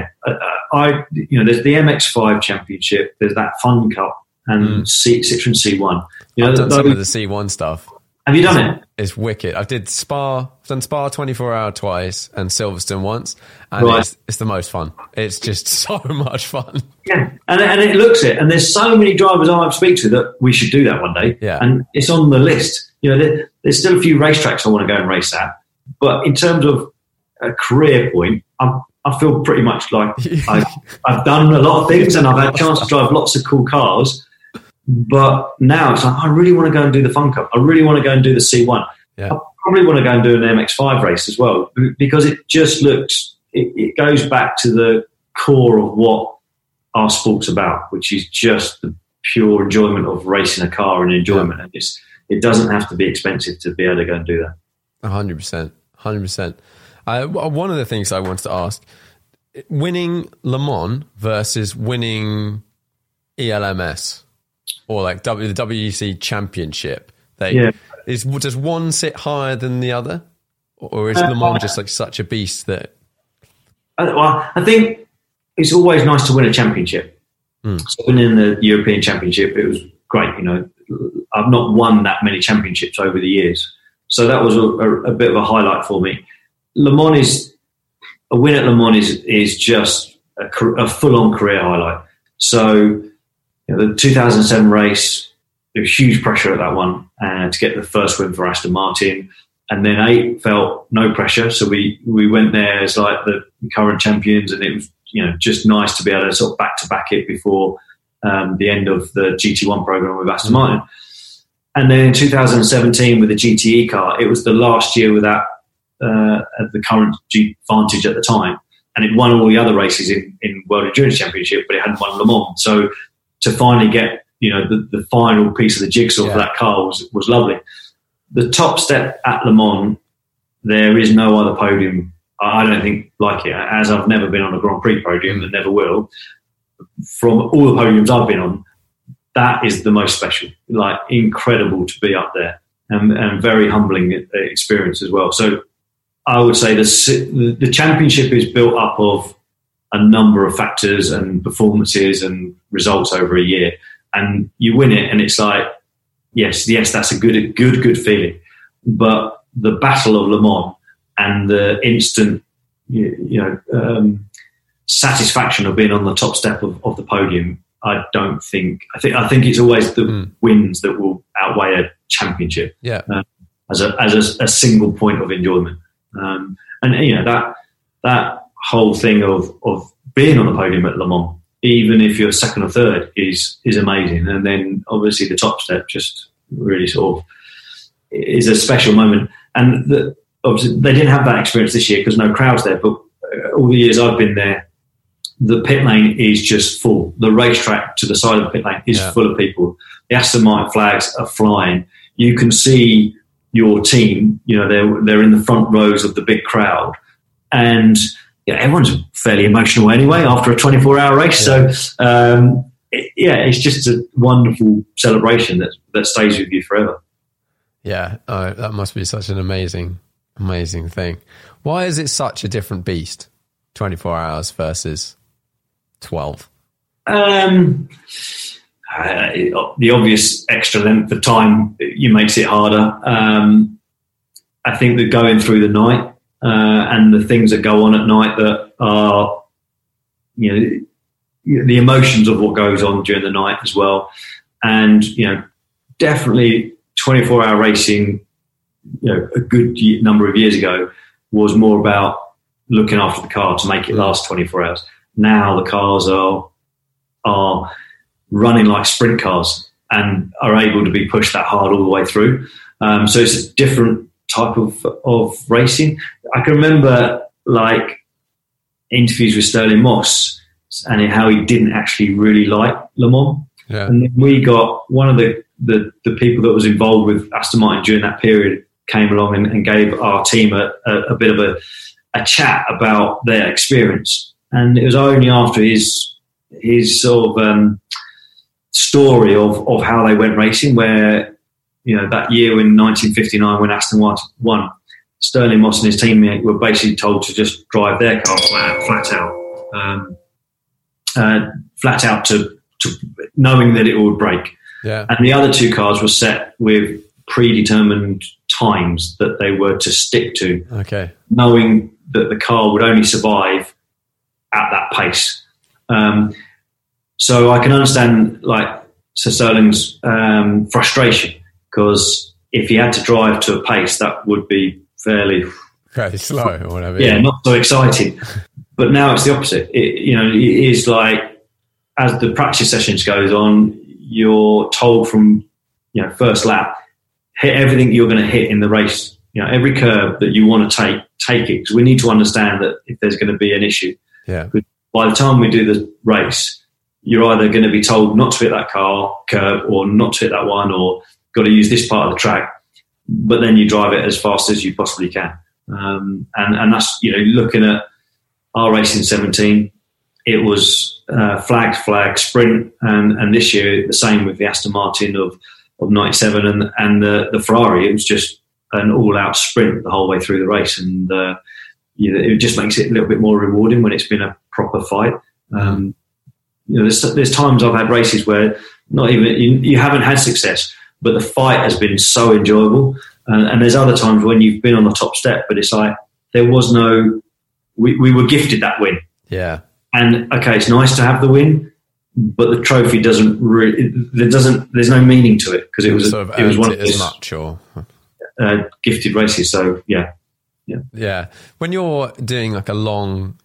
the MX5 Championship, there's that Fun Cup and Citroen C1. I've done some of the C1 stuff. Have you done it? It's wicked. I did Spa. I've done Spa 24-hour twice and Silverstone once, and it's the most fun. It's just so much fun. Yeah, and it looks it. And there's so many drivers I speak to that we should do that one day. Yeah, and it's on the list. There's still a few racetracks I want to go and race at, but in terms of a career point, I feel pretty much like I've done a lot of things and I've had a chance to drive lots of cool cars. But now it's like, I really want to go and do the Fun Cup. I really want to go and do the C1. Yeah. I probably want to go and do an MX5 race as well because it just looks, it goes back to the core of what our sport's about, which is just the pure enjoyment of racing a car and enjoyment. And it doesn't have to be expensive to be able to go and do that. 100%. One of the things I wanted to ask, winning Le Mans versus winning ELMS, or like the WEC Championship, does one sit higher than the other, or is Le Mans just like such a beast that? Well, I think it's always nice to win a championship. So winning the European Championship, it was great. I've not won that many championships over the years, so that was a bit of a highlight for me. Le Mans is just a full-on career highlight. So. The 2007 race, there was huge pressure at that one to get the first win for Aston Martin. And then 8 felt no pressure. So we went there as like the current champions, and it was just nice to be able to sort of back-to-back it before the end of the GT1 programme with Aston Martin. And then in 2017 with the GTE car, it was the last year with that the current Vantage at the time. And it won all the other races in World Endurance Championship, but it hadn't won Le Mans. So to finally get, the final piece of the jigsaw for that car was lovely. The top step at Le Mans, there is no other podium, I don't think, like it, as I've never been on a Grand Prix podium and never will. From all the podiums I've been on, that is the most special, like incredible to be up there and very humbling experience as well. So I would say the championship is built up of a number of factors and performances and results over a year, and you win it and it's like, yes, that's a good feeling. But the Battle of Le Mans and the instant satisfaction of being on the top step of the podium, I think it's always the wins that will outweigh a championship as a single point of enjoyment. And you know, that whole thing of being on the podium at Le Mans, even if you're second or third, is amazing. And then obviously the top step just really sort of is a special moment. And obviously they didn't have that experience this year because no crowds there, but all the years I've been there, the pit lane is just full. The racetrack to the side of the pit lane is full of people. The Aston Martin flags are flying. You can see your team, you know, they're in the front rows of the big crowd. And yeah, everyone's fairly emotional anyway after a 24-hour race. Yeah. So, it's just a wonderful celebration that stays with you forever. Yeah, that must be such an amazing thing. Why is it such a different beast, 24 hours versus 12? The obvious extra length of time makes it harder. I think that going through the night and the things that go on at night that are, you know, the emotions of what goes on during the night as well. And, you know, definitely 24-hour racing, you know, a good number of years ago was more about looking after the car to make it last 24 hours. Now the cars are running like sprint cars and are able to be pushed that hard all the way through. So it's a different type of racing. I can remember like interviews with Stirling Moss and how he didn't actually really like Le Mans. Yeah. And we got one of the people that was involved with Aston Martin during that period came along and gave our team a bit of a chat about their experience. And it was only after his sort of story of how they went racing, where, you know, that year in 1959 when Aston Martin won, Stirling Moss and his teammate were basically told to just drive their car flat out to knowing that it would break. Yeah. And the other two cars were set with predetermined times that they were to stick to, knowing that the car would only survive at that pace. So I can understand like Sir Sterling's frustration, because if he had to drive to a pace that would be fairly slow or whatever. Yeah, not so exciting. But now it's the opposite. It is like as the practice sessions goes on, you're told from first lap, hit everything you're going to hit in the race. You know, every curve that you want to take it, because we need to understand that if there's going to be an issue. Yeah. By the time we do the race, you're either going to be told not to hit that curve or not to hit that one, or got to use this part of the track. But then you drive it as fast as you possibly can. And that's, looking at our race in 2017, it was flag, sprint. And this year, the same with the Aston Martin of 97 and the Ferrari. It was just an all-out sprint the whole way through the race. And it just makes it a little bit more rewarding when it's been a proper fight. There's times I've had races where not even you haven't had success, but the fight has been so enjoyable. And there's other times when you've been on the top step, but it's like there was no... We were gifted that win. Yeah. And, okay, it's nice to have the win, but the trophy doesn't really... There's no meaning to it, because it was one of those gifted races. So, yeah. When you're doing like a long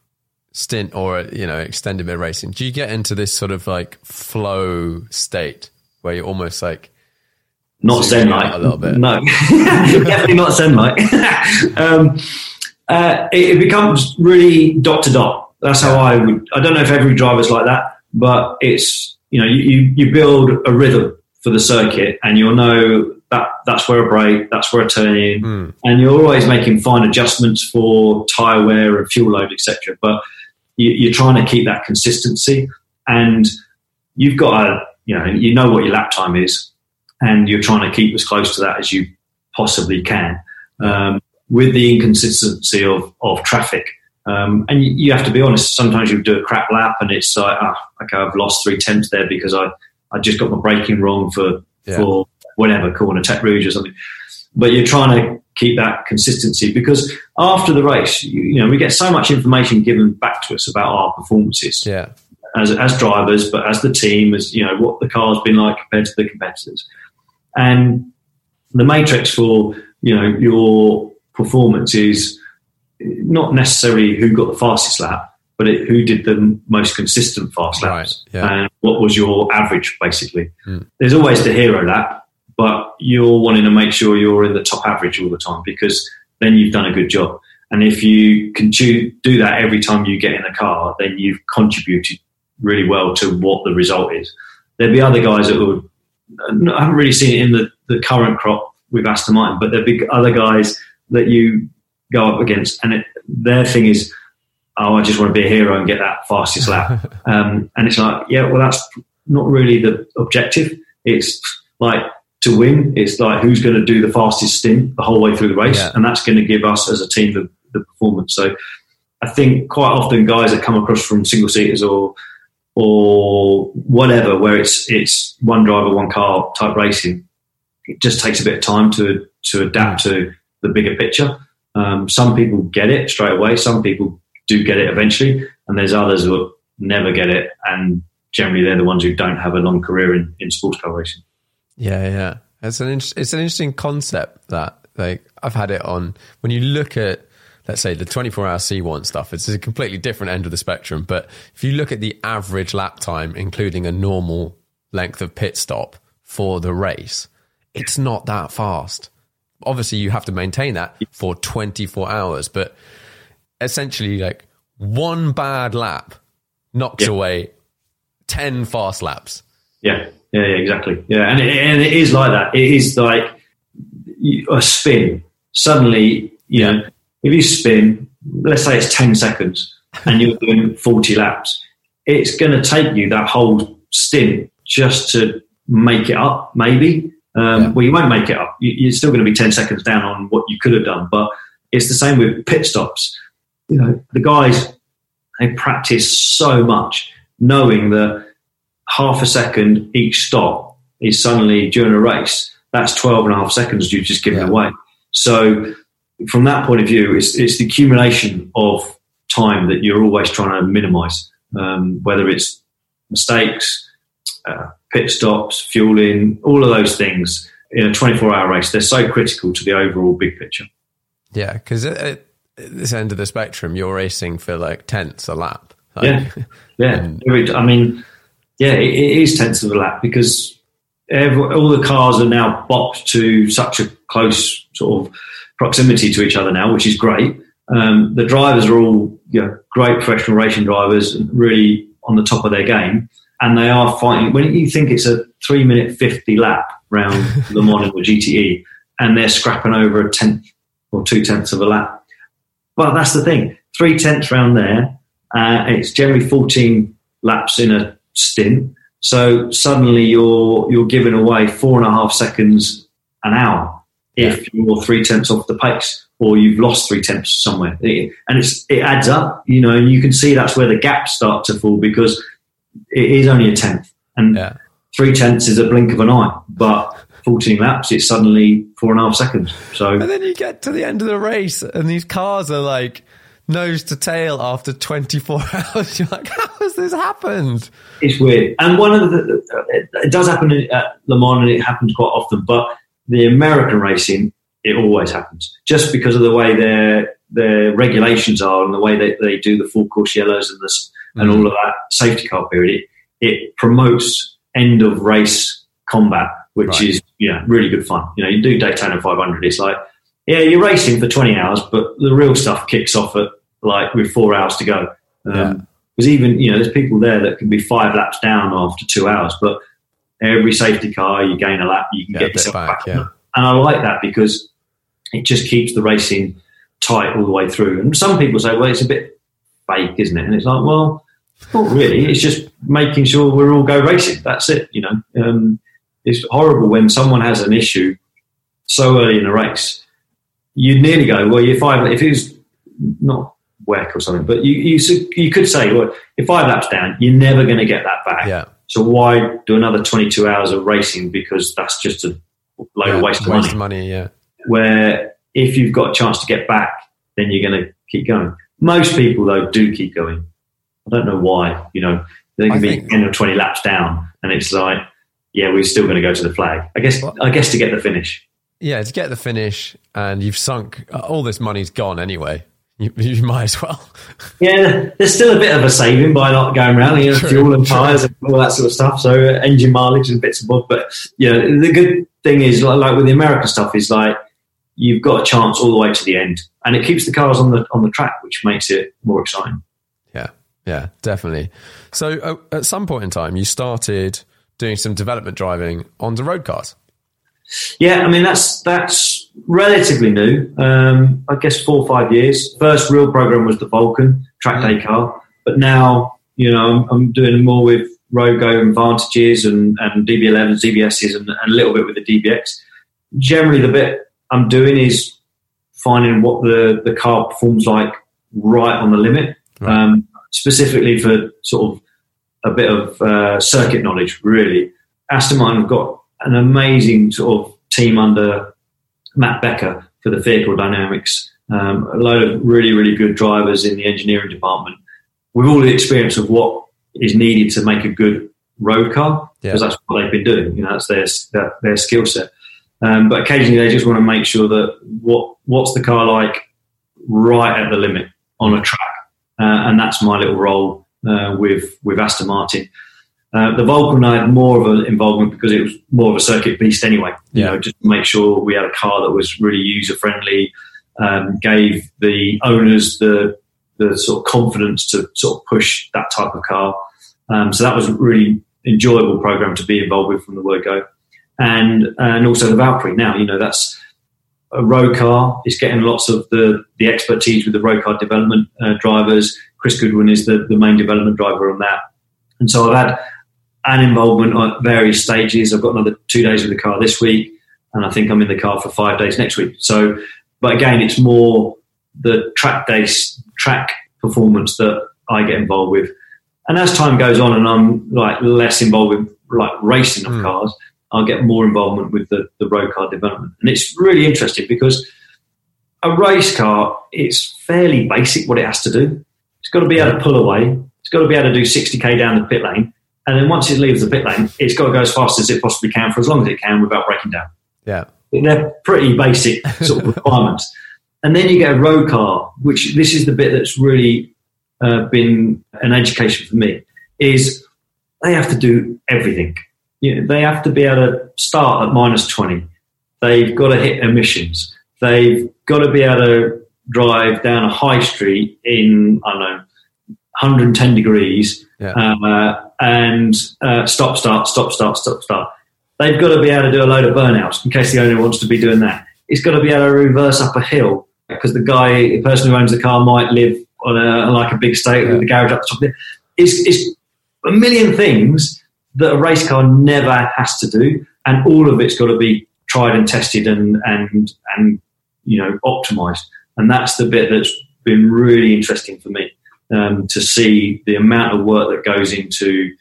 stint or extended bit of racing, do you get into this sort of like flow state where you're almost like not zen-like a little bit? No, definitely not zen-like. It becomes really dot to dot. That's how I would. I don't know if every driver's like that, but it's you build a rhythm for the circuit, and you'll know that's where a brake, that's where a turn in, and you're always making fine adjustments for tyre wear and fuel load, etc. But you're trying to keep that consistency, and you've got to, what your lap time is, and you're trying to keep as close to that as you possibly can with the inconsistency of traffic. And you have to be honest. Sometimes you do a crap lap, and it's like, I've lost 0.3 there because I just got my braking wrong for whatever corner, Tech Rouge or something. But you're trying to keep that consistency, because after the race, we get so much information given back to us about our performances as drivers, but as the team, as what the car's been like compared to the competitors. And the matrix for your performance is not necessarily who got the fastest lap, but who did the most consistent fast laps, right, yeah, and what was your average, basically. Mm. There's always the hero lap, but you're wanting to make sure you're in the top average all the time, because then you've done a good job. And if you can do that every time you get in a car, then you've contributed really well to what the result is. There'd be other guys that would, I haven't really seen it in the current crop with Aston Martin, but there'd be other guys that you go up against, and their thing is, oh, I just want to be a hero and get that fastest lap. And it's like, yeah, well, that's not really the objective. It's like to win. It's like who's going to do the fastest stint the whole way through the race, yeah, and that's going to give us as a team the performance. So I think quite often guys that come across from single-seaters or whatever, where it's one driver, one car type racing, it just takes a bit of time to adapt to the bigger picture. Some people get it straight away. Some people do get it eventually, and there's others who never get it, and generally they're the ones who don't have a long career in sports car racing. Yeah, yeah, it's an interesting concept that, like, I've had it on. When you look at, let's say, the 24-hour C1 stuff, it's a completely different end of the spectrum. But if you look at the average lap time, including a normal length of pit stop for the race, it's not that fast. Obviously, you have to maintain that for 24 hours, but essentially, like, one bad lap knocks away 10 fast laps. Yeah, exactly. Yeah, and it is like that. It is like a spin. Suddenly, you know, if you spin, let's say it's 10 seconds and you're doing 40 laps, it's going to take you that whole stint just to make it up, maybe. Well, you won't make it up. You're still going to be 10 seconds down on what you could have done, but it's the same with pit stops. You know, the guys, they practice so much, knowing that half a second each stop is suddenly during a race. That's 12 and a half seconds you've just given away. So from that point of view, it's the accumulation of time that you're always trying to minimise, whether it's mistakes, pit stops, fueling, all of those things in a 24-hour race. They're so critical to the overall big picture. Yeah, because at this end of the spectrum, you're racing for like tenths a lap. Like, it is tenths of a lap, because all the cars are now bopped to such a close sort of proximity to each other now, which is great. The drivers are all great professional racing drivers, really on the top of their game, and they are fighting. When you think it's a 3:50 lap round Le Mans or GTE, and they're scrapping over a tenth or two tenths of a lap. But that's the thing, 3 tenths round there, it's generally 14 laps in a stint, so suddenly you're giving away 4.5 seconds an hour if you're 3 tenths off the pace, or you've lost 3 tenths somewhere, and it adds up, and you can see that's where the gaps start to fall, because it is only a tenth, and 3 tenths is a blink of an eye, but 14 laps it's suddenly 4.5 seconds. So, and then you get to the end of the race and these cars are like nose to tail after 24 hours. You're like, how has this happened? It's weird. And it does happen at Le Mans, and it happens quite often, but the American racing, it always happens, just because of the way their regulations are and the way they do the full course yellows and and all of that safety car period. It promotes end of race combat, which is really good fun. You do Daytona 500, it's like, you're racing for 20 hours, but the real stuff kicks off at with 4 hours to go. Because even, there's people there that can be 5 laps down after 2 hours, but every safety car, you gain a lap, you can get yourself back. And I like that, because it just keeps the racing tight all the way through. And some people say, well, it's a bit fake, isn't it? And it's like, well, not really. It's just making sure we're all go racing. That's it, It's horrible when someone has an issue so early in a race. You'd nearly go, well, you're five. If it was not WEC or something, but you could say, well, you're 5 laps down, you're never going to get that back. Yeah. So why do another 22 hours of racing? Because that's just a load of waste of money. Yeah. Where if you've got a chance to get back, then you're going to keep going. Most people though do keep going. I don't know why. They can be 10 or 20 laps down, and it's like, we're still going to go to the flag. I guess to get the finish. Yeah, to get the finish, and you've sunk, all this money's gone anyway. You might as well. Yeah, there's still a bit of a saving by not going around, you know, fuel and tyres and all that sort of stuff. So engine mileage and bits above. But, you know, the good thing is, like with the American stuff, is like you've got a chance all the way to the end. And it keeps the cars on the track, which makes it more exciting. Yeah, definitely. So at some point in time, you started doing some development driving on the road cars. Yeah, I mean, that's relatively new. I guess 4 or 5 years. First real program was the Vulcan track day car, but now, you know, I'm doing more with Rogo and Vantages and DB11s, DBSs, and a little bit with the DBX. Generally, the bit I'm doing is finding what the car performs like right on the limit, specifically for sort of a bit of circuit knowledge, really. Aston Martin have got an amazing sort of team under Matt Becker for the vehicle dynamics. A load of really, really good drivers in the engineering department with all the experience of what is needed to make a good road car, because that's what they've been doing. You know, that's their skill set. But occasionally they just want to make sure that what's the car like right at the limit on a track. And that's my little role with Aston Martin. The Vulcan I had more of an involvement because it was more of a circuit beast anyway. You know, just to make sure we had a car that was really user friendly, gave the owners the sort of confidence to sort of push that type of car. So that was a really enjoyable program to be involved with from the word go, and also the Valkyrie. Now, you know, that's a road car. It's getting lots of the expertise with the road car development drivers. Chris Goodwin is the main development driver on that, and so I've had an involvement at various stages. I've got another 2 days with the car this week, and I think I'm in the car for 5 days next week. So, but again, it's more the track performance that I get involved with. And as time goes on and I'm like less involved with like racing of cars, I'll get more involvement with the road car development. And it's really interesting because a race car, it's fairly basic what it has to do. It's got to be able to pull away. It's got to be able to do 60k down the pit lane. And then once it leaves the pit lane, it's got to go as fast as it possibly can for as long as it can without breaking down. Yeah. They're pretty basic sort of requirements. And then you get a road car, which this is the bit that's really been an education for me, is they have to do everything. You know, they have to be able to start at minus 20. They've got to hit emissions. They've got to be able to drive down a high street in, I don't know, 110 degrees and stop, start. They've got to be able to do a load of burnouts in case the owner wants to be doing that. It's got to be able to reverse up a hill because the person who owns the car might live on a big estate with the garage up the top. It's a million things that a race car never has to do, and all of it's got to be tried and tested and you know, optimised. And that's the bit that's been really interesting for me. To see the amount of work that goes into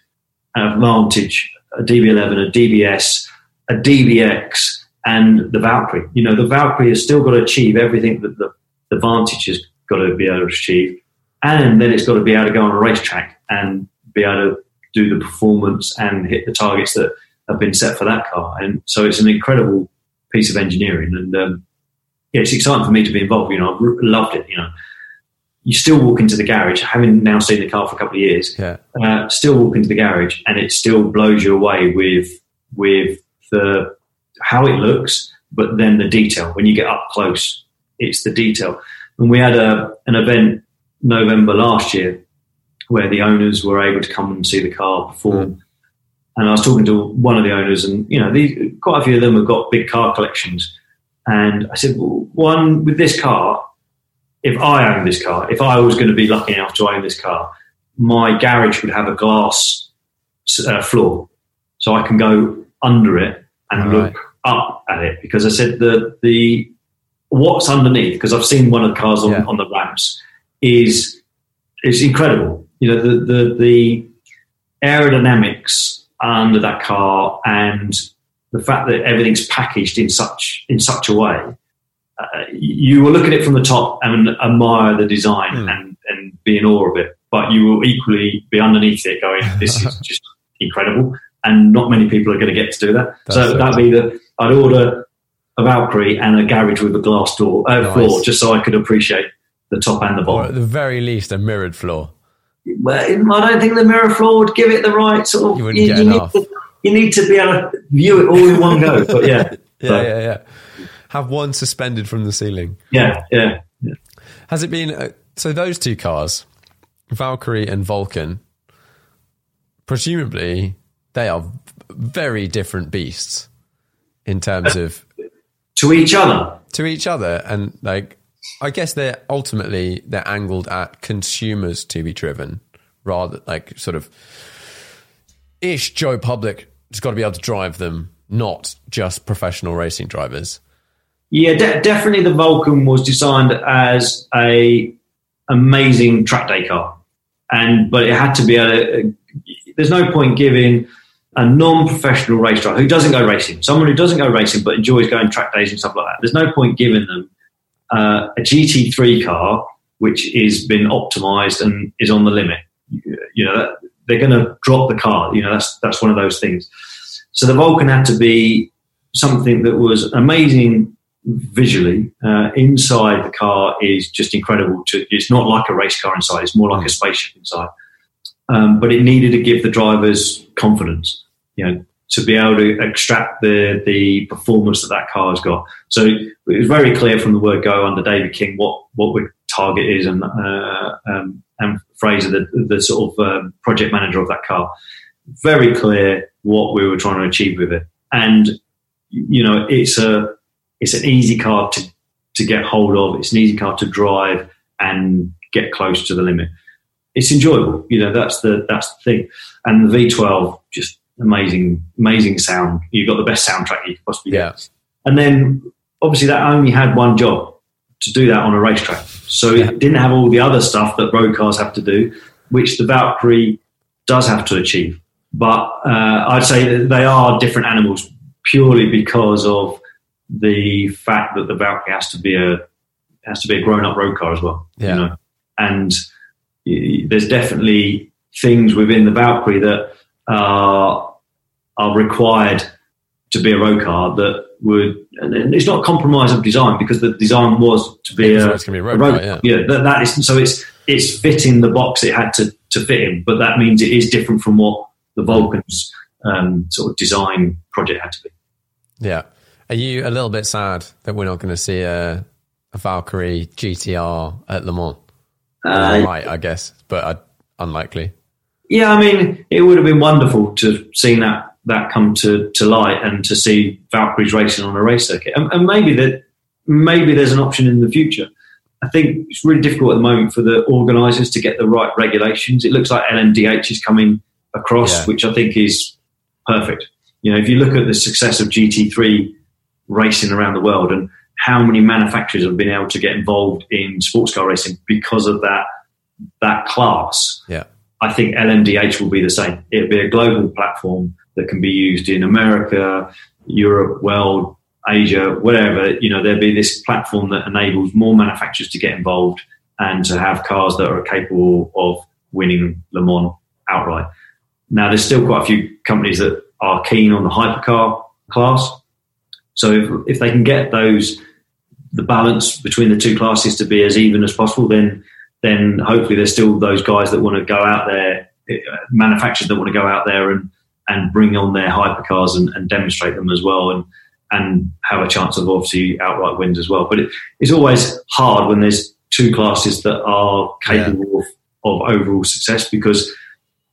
an Advantage, a DB11, a DBS, a DBX, and the Valkyrie. You know, the Valkyrie has still got to achieve everything that the Vantage has got to be able to achieve, and then it's got to be able to go on a racetrack and be able to do the performance and hit the targets that have been set for that car. And so it's an incredible piece of engineering, and it's exciting for me to be involved. You know, I've loved it, you know. You still walk into the garage, having now seen the car for a couple of years, still walk into the garage and it still blows you away with the how it looks, but then the detail. When you get up close, it's the detail. And we had an event November last year where the owners were able to come and see the car perform. And I was talking to one of the owners, and, you know, quite a few of them have got big car collections. And I said, well, one, with this car, if I owned this car, if I was going to be lucky enough to own this car, my garage would have a glass floor, so I can go under it and look up at it. Because I said the what's underneath, because I've seen one of the cars on the ramps, is incredible. You know, the aerodynamics under that car and the fact that everything's packaged in such a way. You will look at it from the top and admire the design and be in awe of it, but you will equally be underneath it going, this is just incredible, and not many people are going to get to do that. So that'd be I'd order a Valkyrie and a garage with a glass door floor just so I could appreciate the top and the bottom. Or at the very least, a mirrored floor. Well, I don't think the mirror floor would give it the right sort of... You need to be able to view it all in one go, but yeah. Have one suspended from the ceiling. Yeah. Has it been... so those two cars, Valkyrie and Vulcan, presumably they are very different beasts in terms of... To each other. And like... I guess they're angled at consumers to be driven, rather like sort of ish Joe Public has got to be able to drive them, not just professional racing drivers. Yeah, definitely the Vulcan was designed as a amazing track day car, but it had to be there's no point giving a non-professional race driver someone who doesn't go racing but enjoys going track days and stuff like that. There's no point giving them a GT3 car which has been optimised and is on the limit. You know, they're going to drop the car. You know, that's one of those things. So the Vulcan had to be something that was amazing visually. Inside the car is just incredible. It's not like a race car inside. It's more like a spaceship inside. But it needed to give the drivers confidence, you know, to be able to extract the performance that car has got. So it was very clear from the word go under David King what the target is, and Fraser, the sort of project manager of that car, very clear what we were trying to achieve with it. And you know, it's an easy car to get hold of. It's an easy car to drive and get close to the limit. It's enjoyable, you know. That's the thing. And the V12 just. Amazing sound. You've got the best soundtrack you could possibly get. And then, obviously, that only had one job, to do that on a racetrack. So it didn't have all the other stuff that road cars have to do, which the Valkyrie does have to achieve. But I'd say that they are different animals purely because of the fact that the Valkyrie has to be a grown-up road car as well. Yeah. You know? And there's definitely things within the Valkyrie that are required to be a road car that would, and it's not a compromise of design, because the design was to be a road car. Yeah, that is, so it's fitting the box it had to fit in, but that means it is different from what the Vulcan's sort of design project had to be. Yeah. Are you a little bit sad that we're not going to see a Valkyrie GTR at Le Mans? Right, I guess, but unlikely. Yeah, I mean, it would have been wonderful to have seen that come to light, and to see Valkyries racing on a race circuit. And maybe there's an option in the future. I think it's really difficult at the moment for the organisers to get the right regulations. It looks like LMDH is coming across, which I think is perfect. You know, if you look at the success of GT3 racing around the world, and how many manufacturers have been able to get involved in sports car racing because of that class. Yeah. I think LMDH will be the same. It'll be a global platform that can be used in America, Europe, world, Asia, whatever. You know, there'll be this platform that enables more manufacturers to get involved and to have cars that are capable of winning Le Mans outright. Now, there's still quite a few companies that are keen on the hypercar class. So if they can get the balance between the two classes to be as even as possible, then hopefully there's still those guys that want to go out there, manufacturers that want to go out there and bring on their hypercars and demonstrate them as well, and have a chance of obviously outright wins as well. But it's always hard when there's two classes that are capable of overall success, because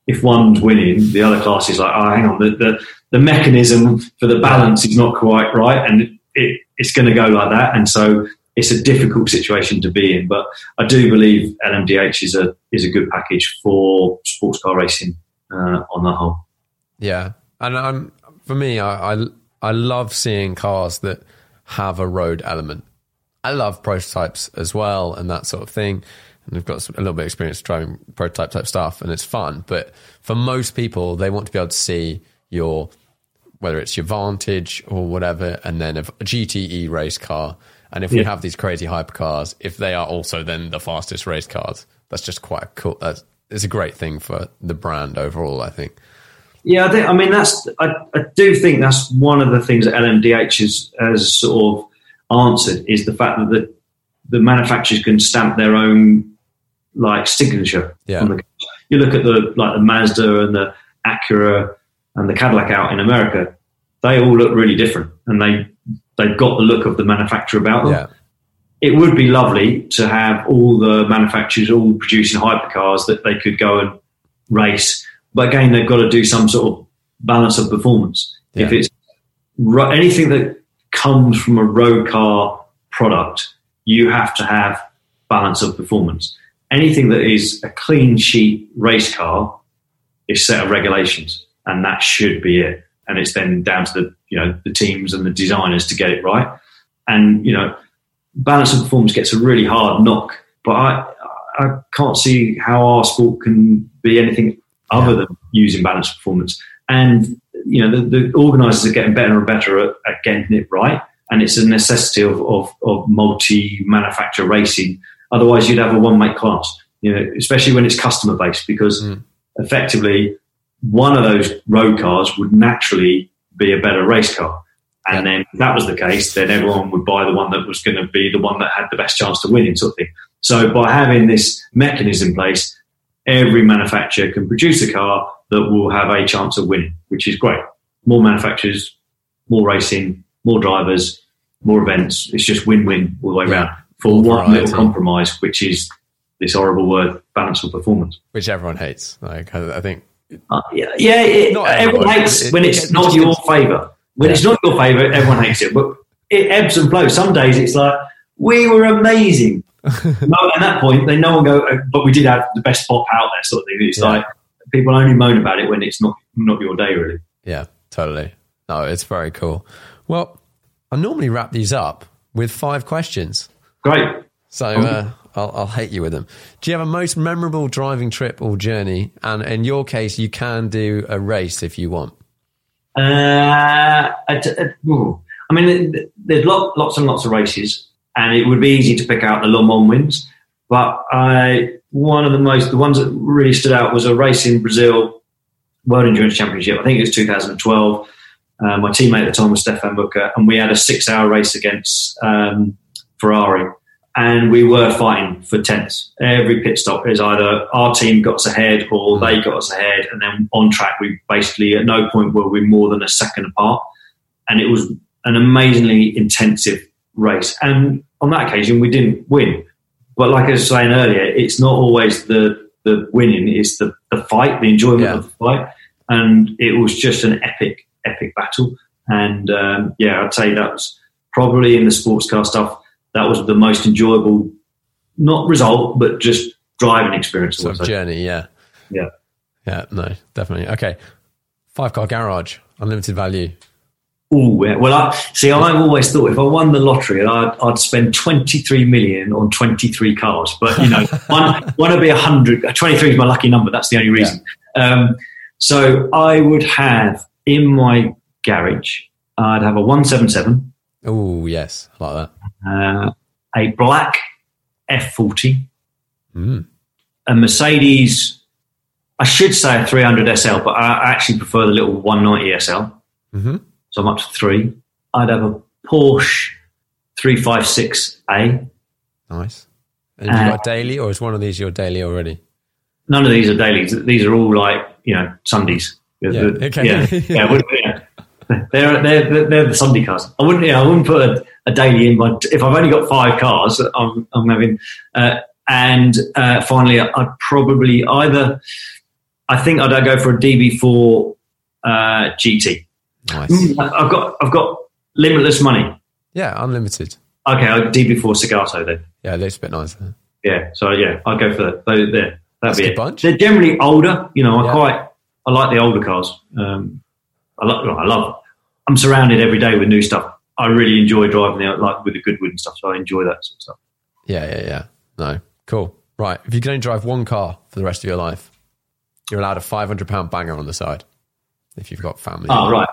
if one's winning, the other class is like, oh, hang on, the mechanism for the balance is not quite right, and it's going to go like that. And so... it's a difficult situation to be in, but I do believe LMDH is a good package for sports car racing on the whole. Yeah, and for me, I love seeing cars that have a road element. I love prototypes as well, and that sort of thing. And I've got a little bit of experience driving prototype type stuff, and it's fun. But for most people, they want to be able to see whether it's your Vantage or whatever, and then a GTE race car. And if we have these crazy hypercars, if they are also then the fastest race cars, that's just quite cool. It's a great thing for the brand overall, I think. Yeah, I do think that's one of the things that LMDH has sort of answered, is the fact that the the manufacturers can stamp their own like signature. Yeah. On the, you look at the Mazda and the Acura and the Cadillac out in America, they all look really different, and they've got the look of the manufacturer about them. Yeah. It would be lovely to have all the manufacturers all producing hypercars that they could go and race. But again, they've got to do some sort of balance of performance. Yeah. If it's anything that comes from a road car product, you have to have balance of performance. Anything that is a clean sheet race car is set of regulations, and that should be it. And it's then down to the teams and the designers to get it right. And, balance of performance gets a really hard knock, but I can't see how our sport can be anything other than using balance of performance. And, the organisers are getting better and better at getting it right. And it's a necessity of multi-manufacturer racing. Otherwise, you'd have a one-make class, especially when it's customer-based, because effectively one of those road cars would naturally be a better race car. And then if that was the case, then everyone would buy the one that was going to be the one that had the best chance to win in sort of thing. So by having this mechanism in place, every manufacturer can produce a car that will have a chance of winning, which is great. More manufacturers, more racing, more drivers, more events. It's just win-win all the way around for one little compromise, which is this horrible word, balance of performance. Which everyone hates. I think... everyone hates when it's not your favour. When it's not your favourite, everyone hates it. But it ebbs and flows. Some days it's like, we were amazing. No, at that point, then no one go, but we did have the best pop out there sort of thing. It's like people only moan about it when it's not your day, really. Yeah, totally. No, it's very cool. Well, I normally wrap these up with 5 questions. Great. So I'll hate you with them. Do you have a most memorable driving trip or journey? And in your case, you can do a race if you want. I mean, there's lots and lots of races, and it would be easy to pick out the Le Mans wins. But the ones that really stood out was a race in Brazil, World Endurance Championship. I think it was 2012. My teammate at the time was Stefan Bucher, and we had a 6-hour race against Ferrari, and we were fighting for tenths. Every pit stop is either our team got us ahead or they got us ahead, and then on track we basically at no point were we more than a second apart. And it was an amazingly intensive race. And on that occasion we didn't win. But like I was saying earlier, it's not always the winning, it's the fight, the enjoyment of the fight. And it was just an epic battle. And I'd say that was probably in the sports car stuff. That was the most enjoyable, not result, but just driving experience. Sort of journey, yeah. Yeah, no, definitely. Okay, 5-car garage, unlimited value. Oh, yeah. Well, I've always thought if I won the lottery, I'd spend 23 million on 23 cars. But, one would be 100. 23 is my lucky number. That's the only reason. Yeah. So I would have, in my garage, I'd have a 177. Oh, yes, I like that. A black F40, a Mercedes, I should say a 300SL, but I actually prefer the little 190SL, so I'm up to 3. I'd have a Porsche 356A. Nice. And you got a daily, or is one of these your daily already? None of these are dailies. These are all like, Sundays. They're the Sunday cars. I wouldn't put a daily in. But if I've only got 5 cars, I'm having. And finally, I'd probably I'd go for a DB4 GT. Nice. I've got limitless money. Yeah, unlimited. Okay, DB4 Segato then. Yeah, it looks a bit nicer. Yeah, so I'd go for that. That's be it. Bunch. They're generally older. I like the older cars. I love it. I'm surrounded every day with new stuff. I really enjoy driving out with the Goodwood and stuff, so I enjoy that sort of stuff. Yeah. No, cool. Right, if you can only drive one car for the rest of your life, you're allowed a £500 banger on the side if you've got family. Oh, right.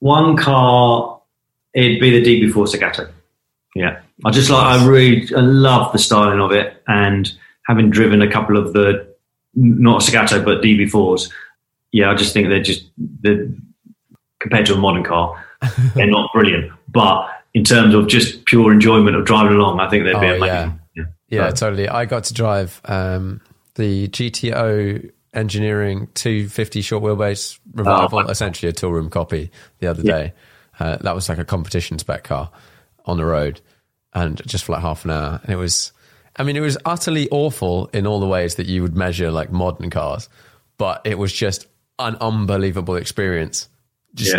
One car, it'd be the DB4 Segato. Yeah. I love the styling of it, and having driven a couple of the, not Segato, but DB4s, I just think they're compared to a modern car, they're not brilliant. But in terms of just pure enjoyment of driving along, I think they'd be amazing. Yeah, totally. I got to drive the GTO Engineering 250 short wheelbase revival, essentially a tool room copy, the other day. That was like a competition spec car on the road, and just for like half an hour. And it was, I mean, it was utterly awful in all the ways that you would measure like modern cars, but it was just an unbelievable experience. Just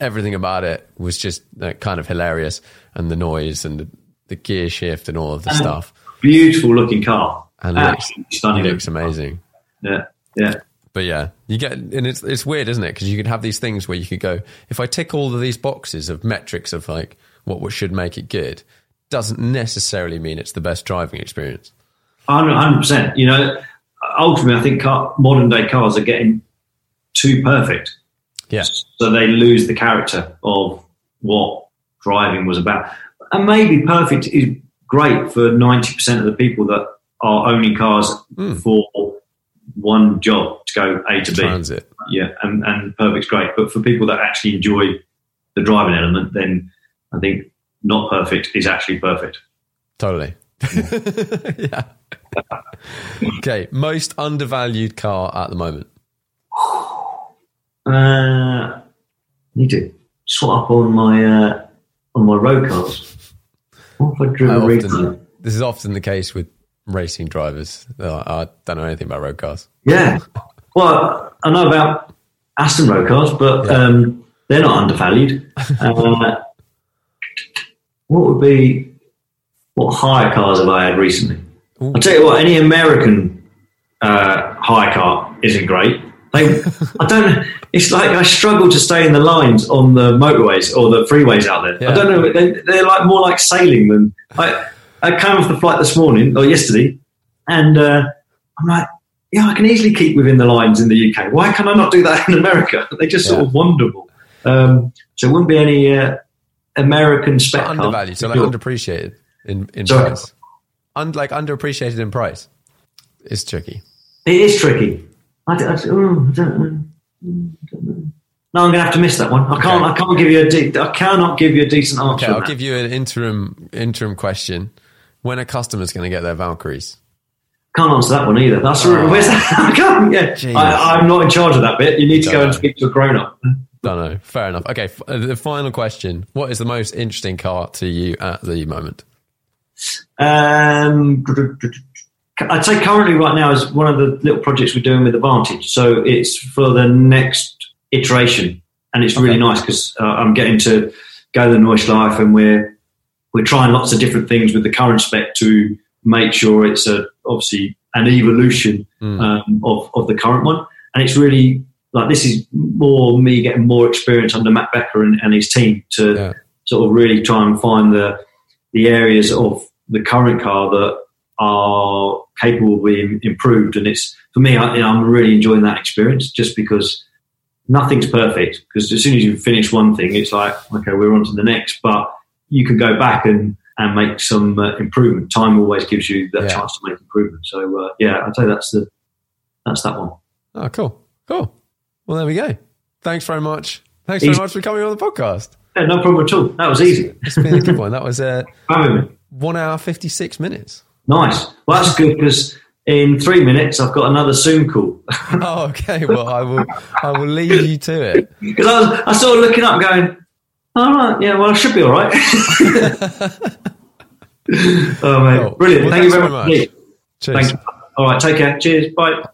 everything about it was just like kind of hilarious, and the noise and the gear shift and all of the stuff. Beautiful looking car. And absolutely stunning. It looks amazing. Yeah. Yeah. But yeah, you get, and it's weird, isn't it? Because you could have these things where you could go, if I tick all of these boxes of metrics of like what should make it good, doesn't necessarily mean it's the best driving experience. 100%. You know, ultimately, I think modern day cars are getting too perfect. Yeah. So they lose the character of what driving was about. And maybe perfect is great for 90% of the people that are owning cars for one job, to go A to B. Transit. Yeah, and perfect's great. But for people that actually enjoy the driving element, then I think not perfect is actually perfect. Totally. Yeah. Okay, most undervalued car at the moment? Need to swap up on my road cars. What if I drove a race? This is often the case with racing drivers. I don't know anything about road cars. Yeah. Well, I know about Aston road cars, but they're not undervalued. What hire cars have I had recently? Ooh. I'll tell you what, any American hire car isn't great. It's like I struggle to stay in the lines on the motorways or the freeways out there. Yeah. I don't know. They're like more like sailing than. I came off the flight this morning or yesterday, and I'm like, yeah, I can easily keep within the lines in the UK. Why can I not do that in America? They just sort of wonderful. So it wouldn't be any American spec car. Undervalued, so like underappreciated in price. Like underappreciated in price. It's tricky. It is tricky. I don't know. No, I'm going to have to miss that one. I cannot give you a decent answer. Okay, I'll give you an interim question. When are customers going to get their Valkyries? Can't answer that one either. Where's that? I'm not in charge of that bit. You need to go and speak to a grown-up. Don't know. Fair enough. Okay, the final question. What is the most interesting car to you at the moment? I'd say currently right now is one of the little projects we're doing with Vantage. So it's for the next iteration, and it's really nice because I'm getting to go the Nordschleife, and we're trying lots of different things with the current spec to make sure it's obviously an evolution of the current one. And it's really like this is more me getting more experience under Matt Becker and his team to sort of really try and find the areas of the current car that are capable of being improved. And it's for me, I'm really enjoying that experience just because nothing's perfect, because as soon as you finish one thing, it's like, okay, we're on to the next, but you can go back and make some improvement. Time always gives you that chance to make improvement. So I'd say that's that one. Oh, cool. Well, there we go. Thanks very much. Thanks very much for coming on the podcast. Yeah, no problem at all. That was easy. It's been a good one. That was 1 hour, 56 minutes. Nice. Well, that's good because in 3 minutes I've got another Zoom call. Oh, okay. Well, I will leave you to it. Because I was sort of looking up, going, "All right, yeah. Well, I should be all right." Oh man, cool. Brilliant! Well, thank you very much. Cheers. Thanks. All right, take care. Cheers. Bye.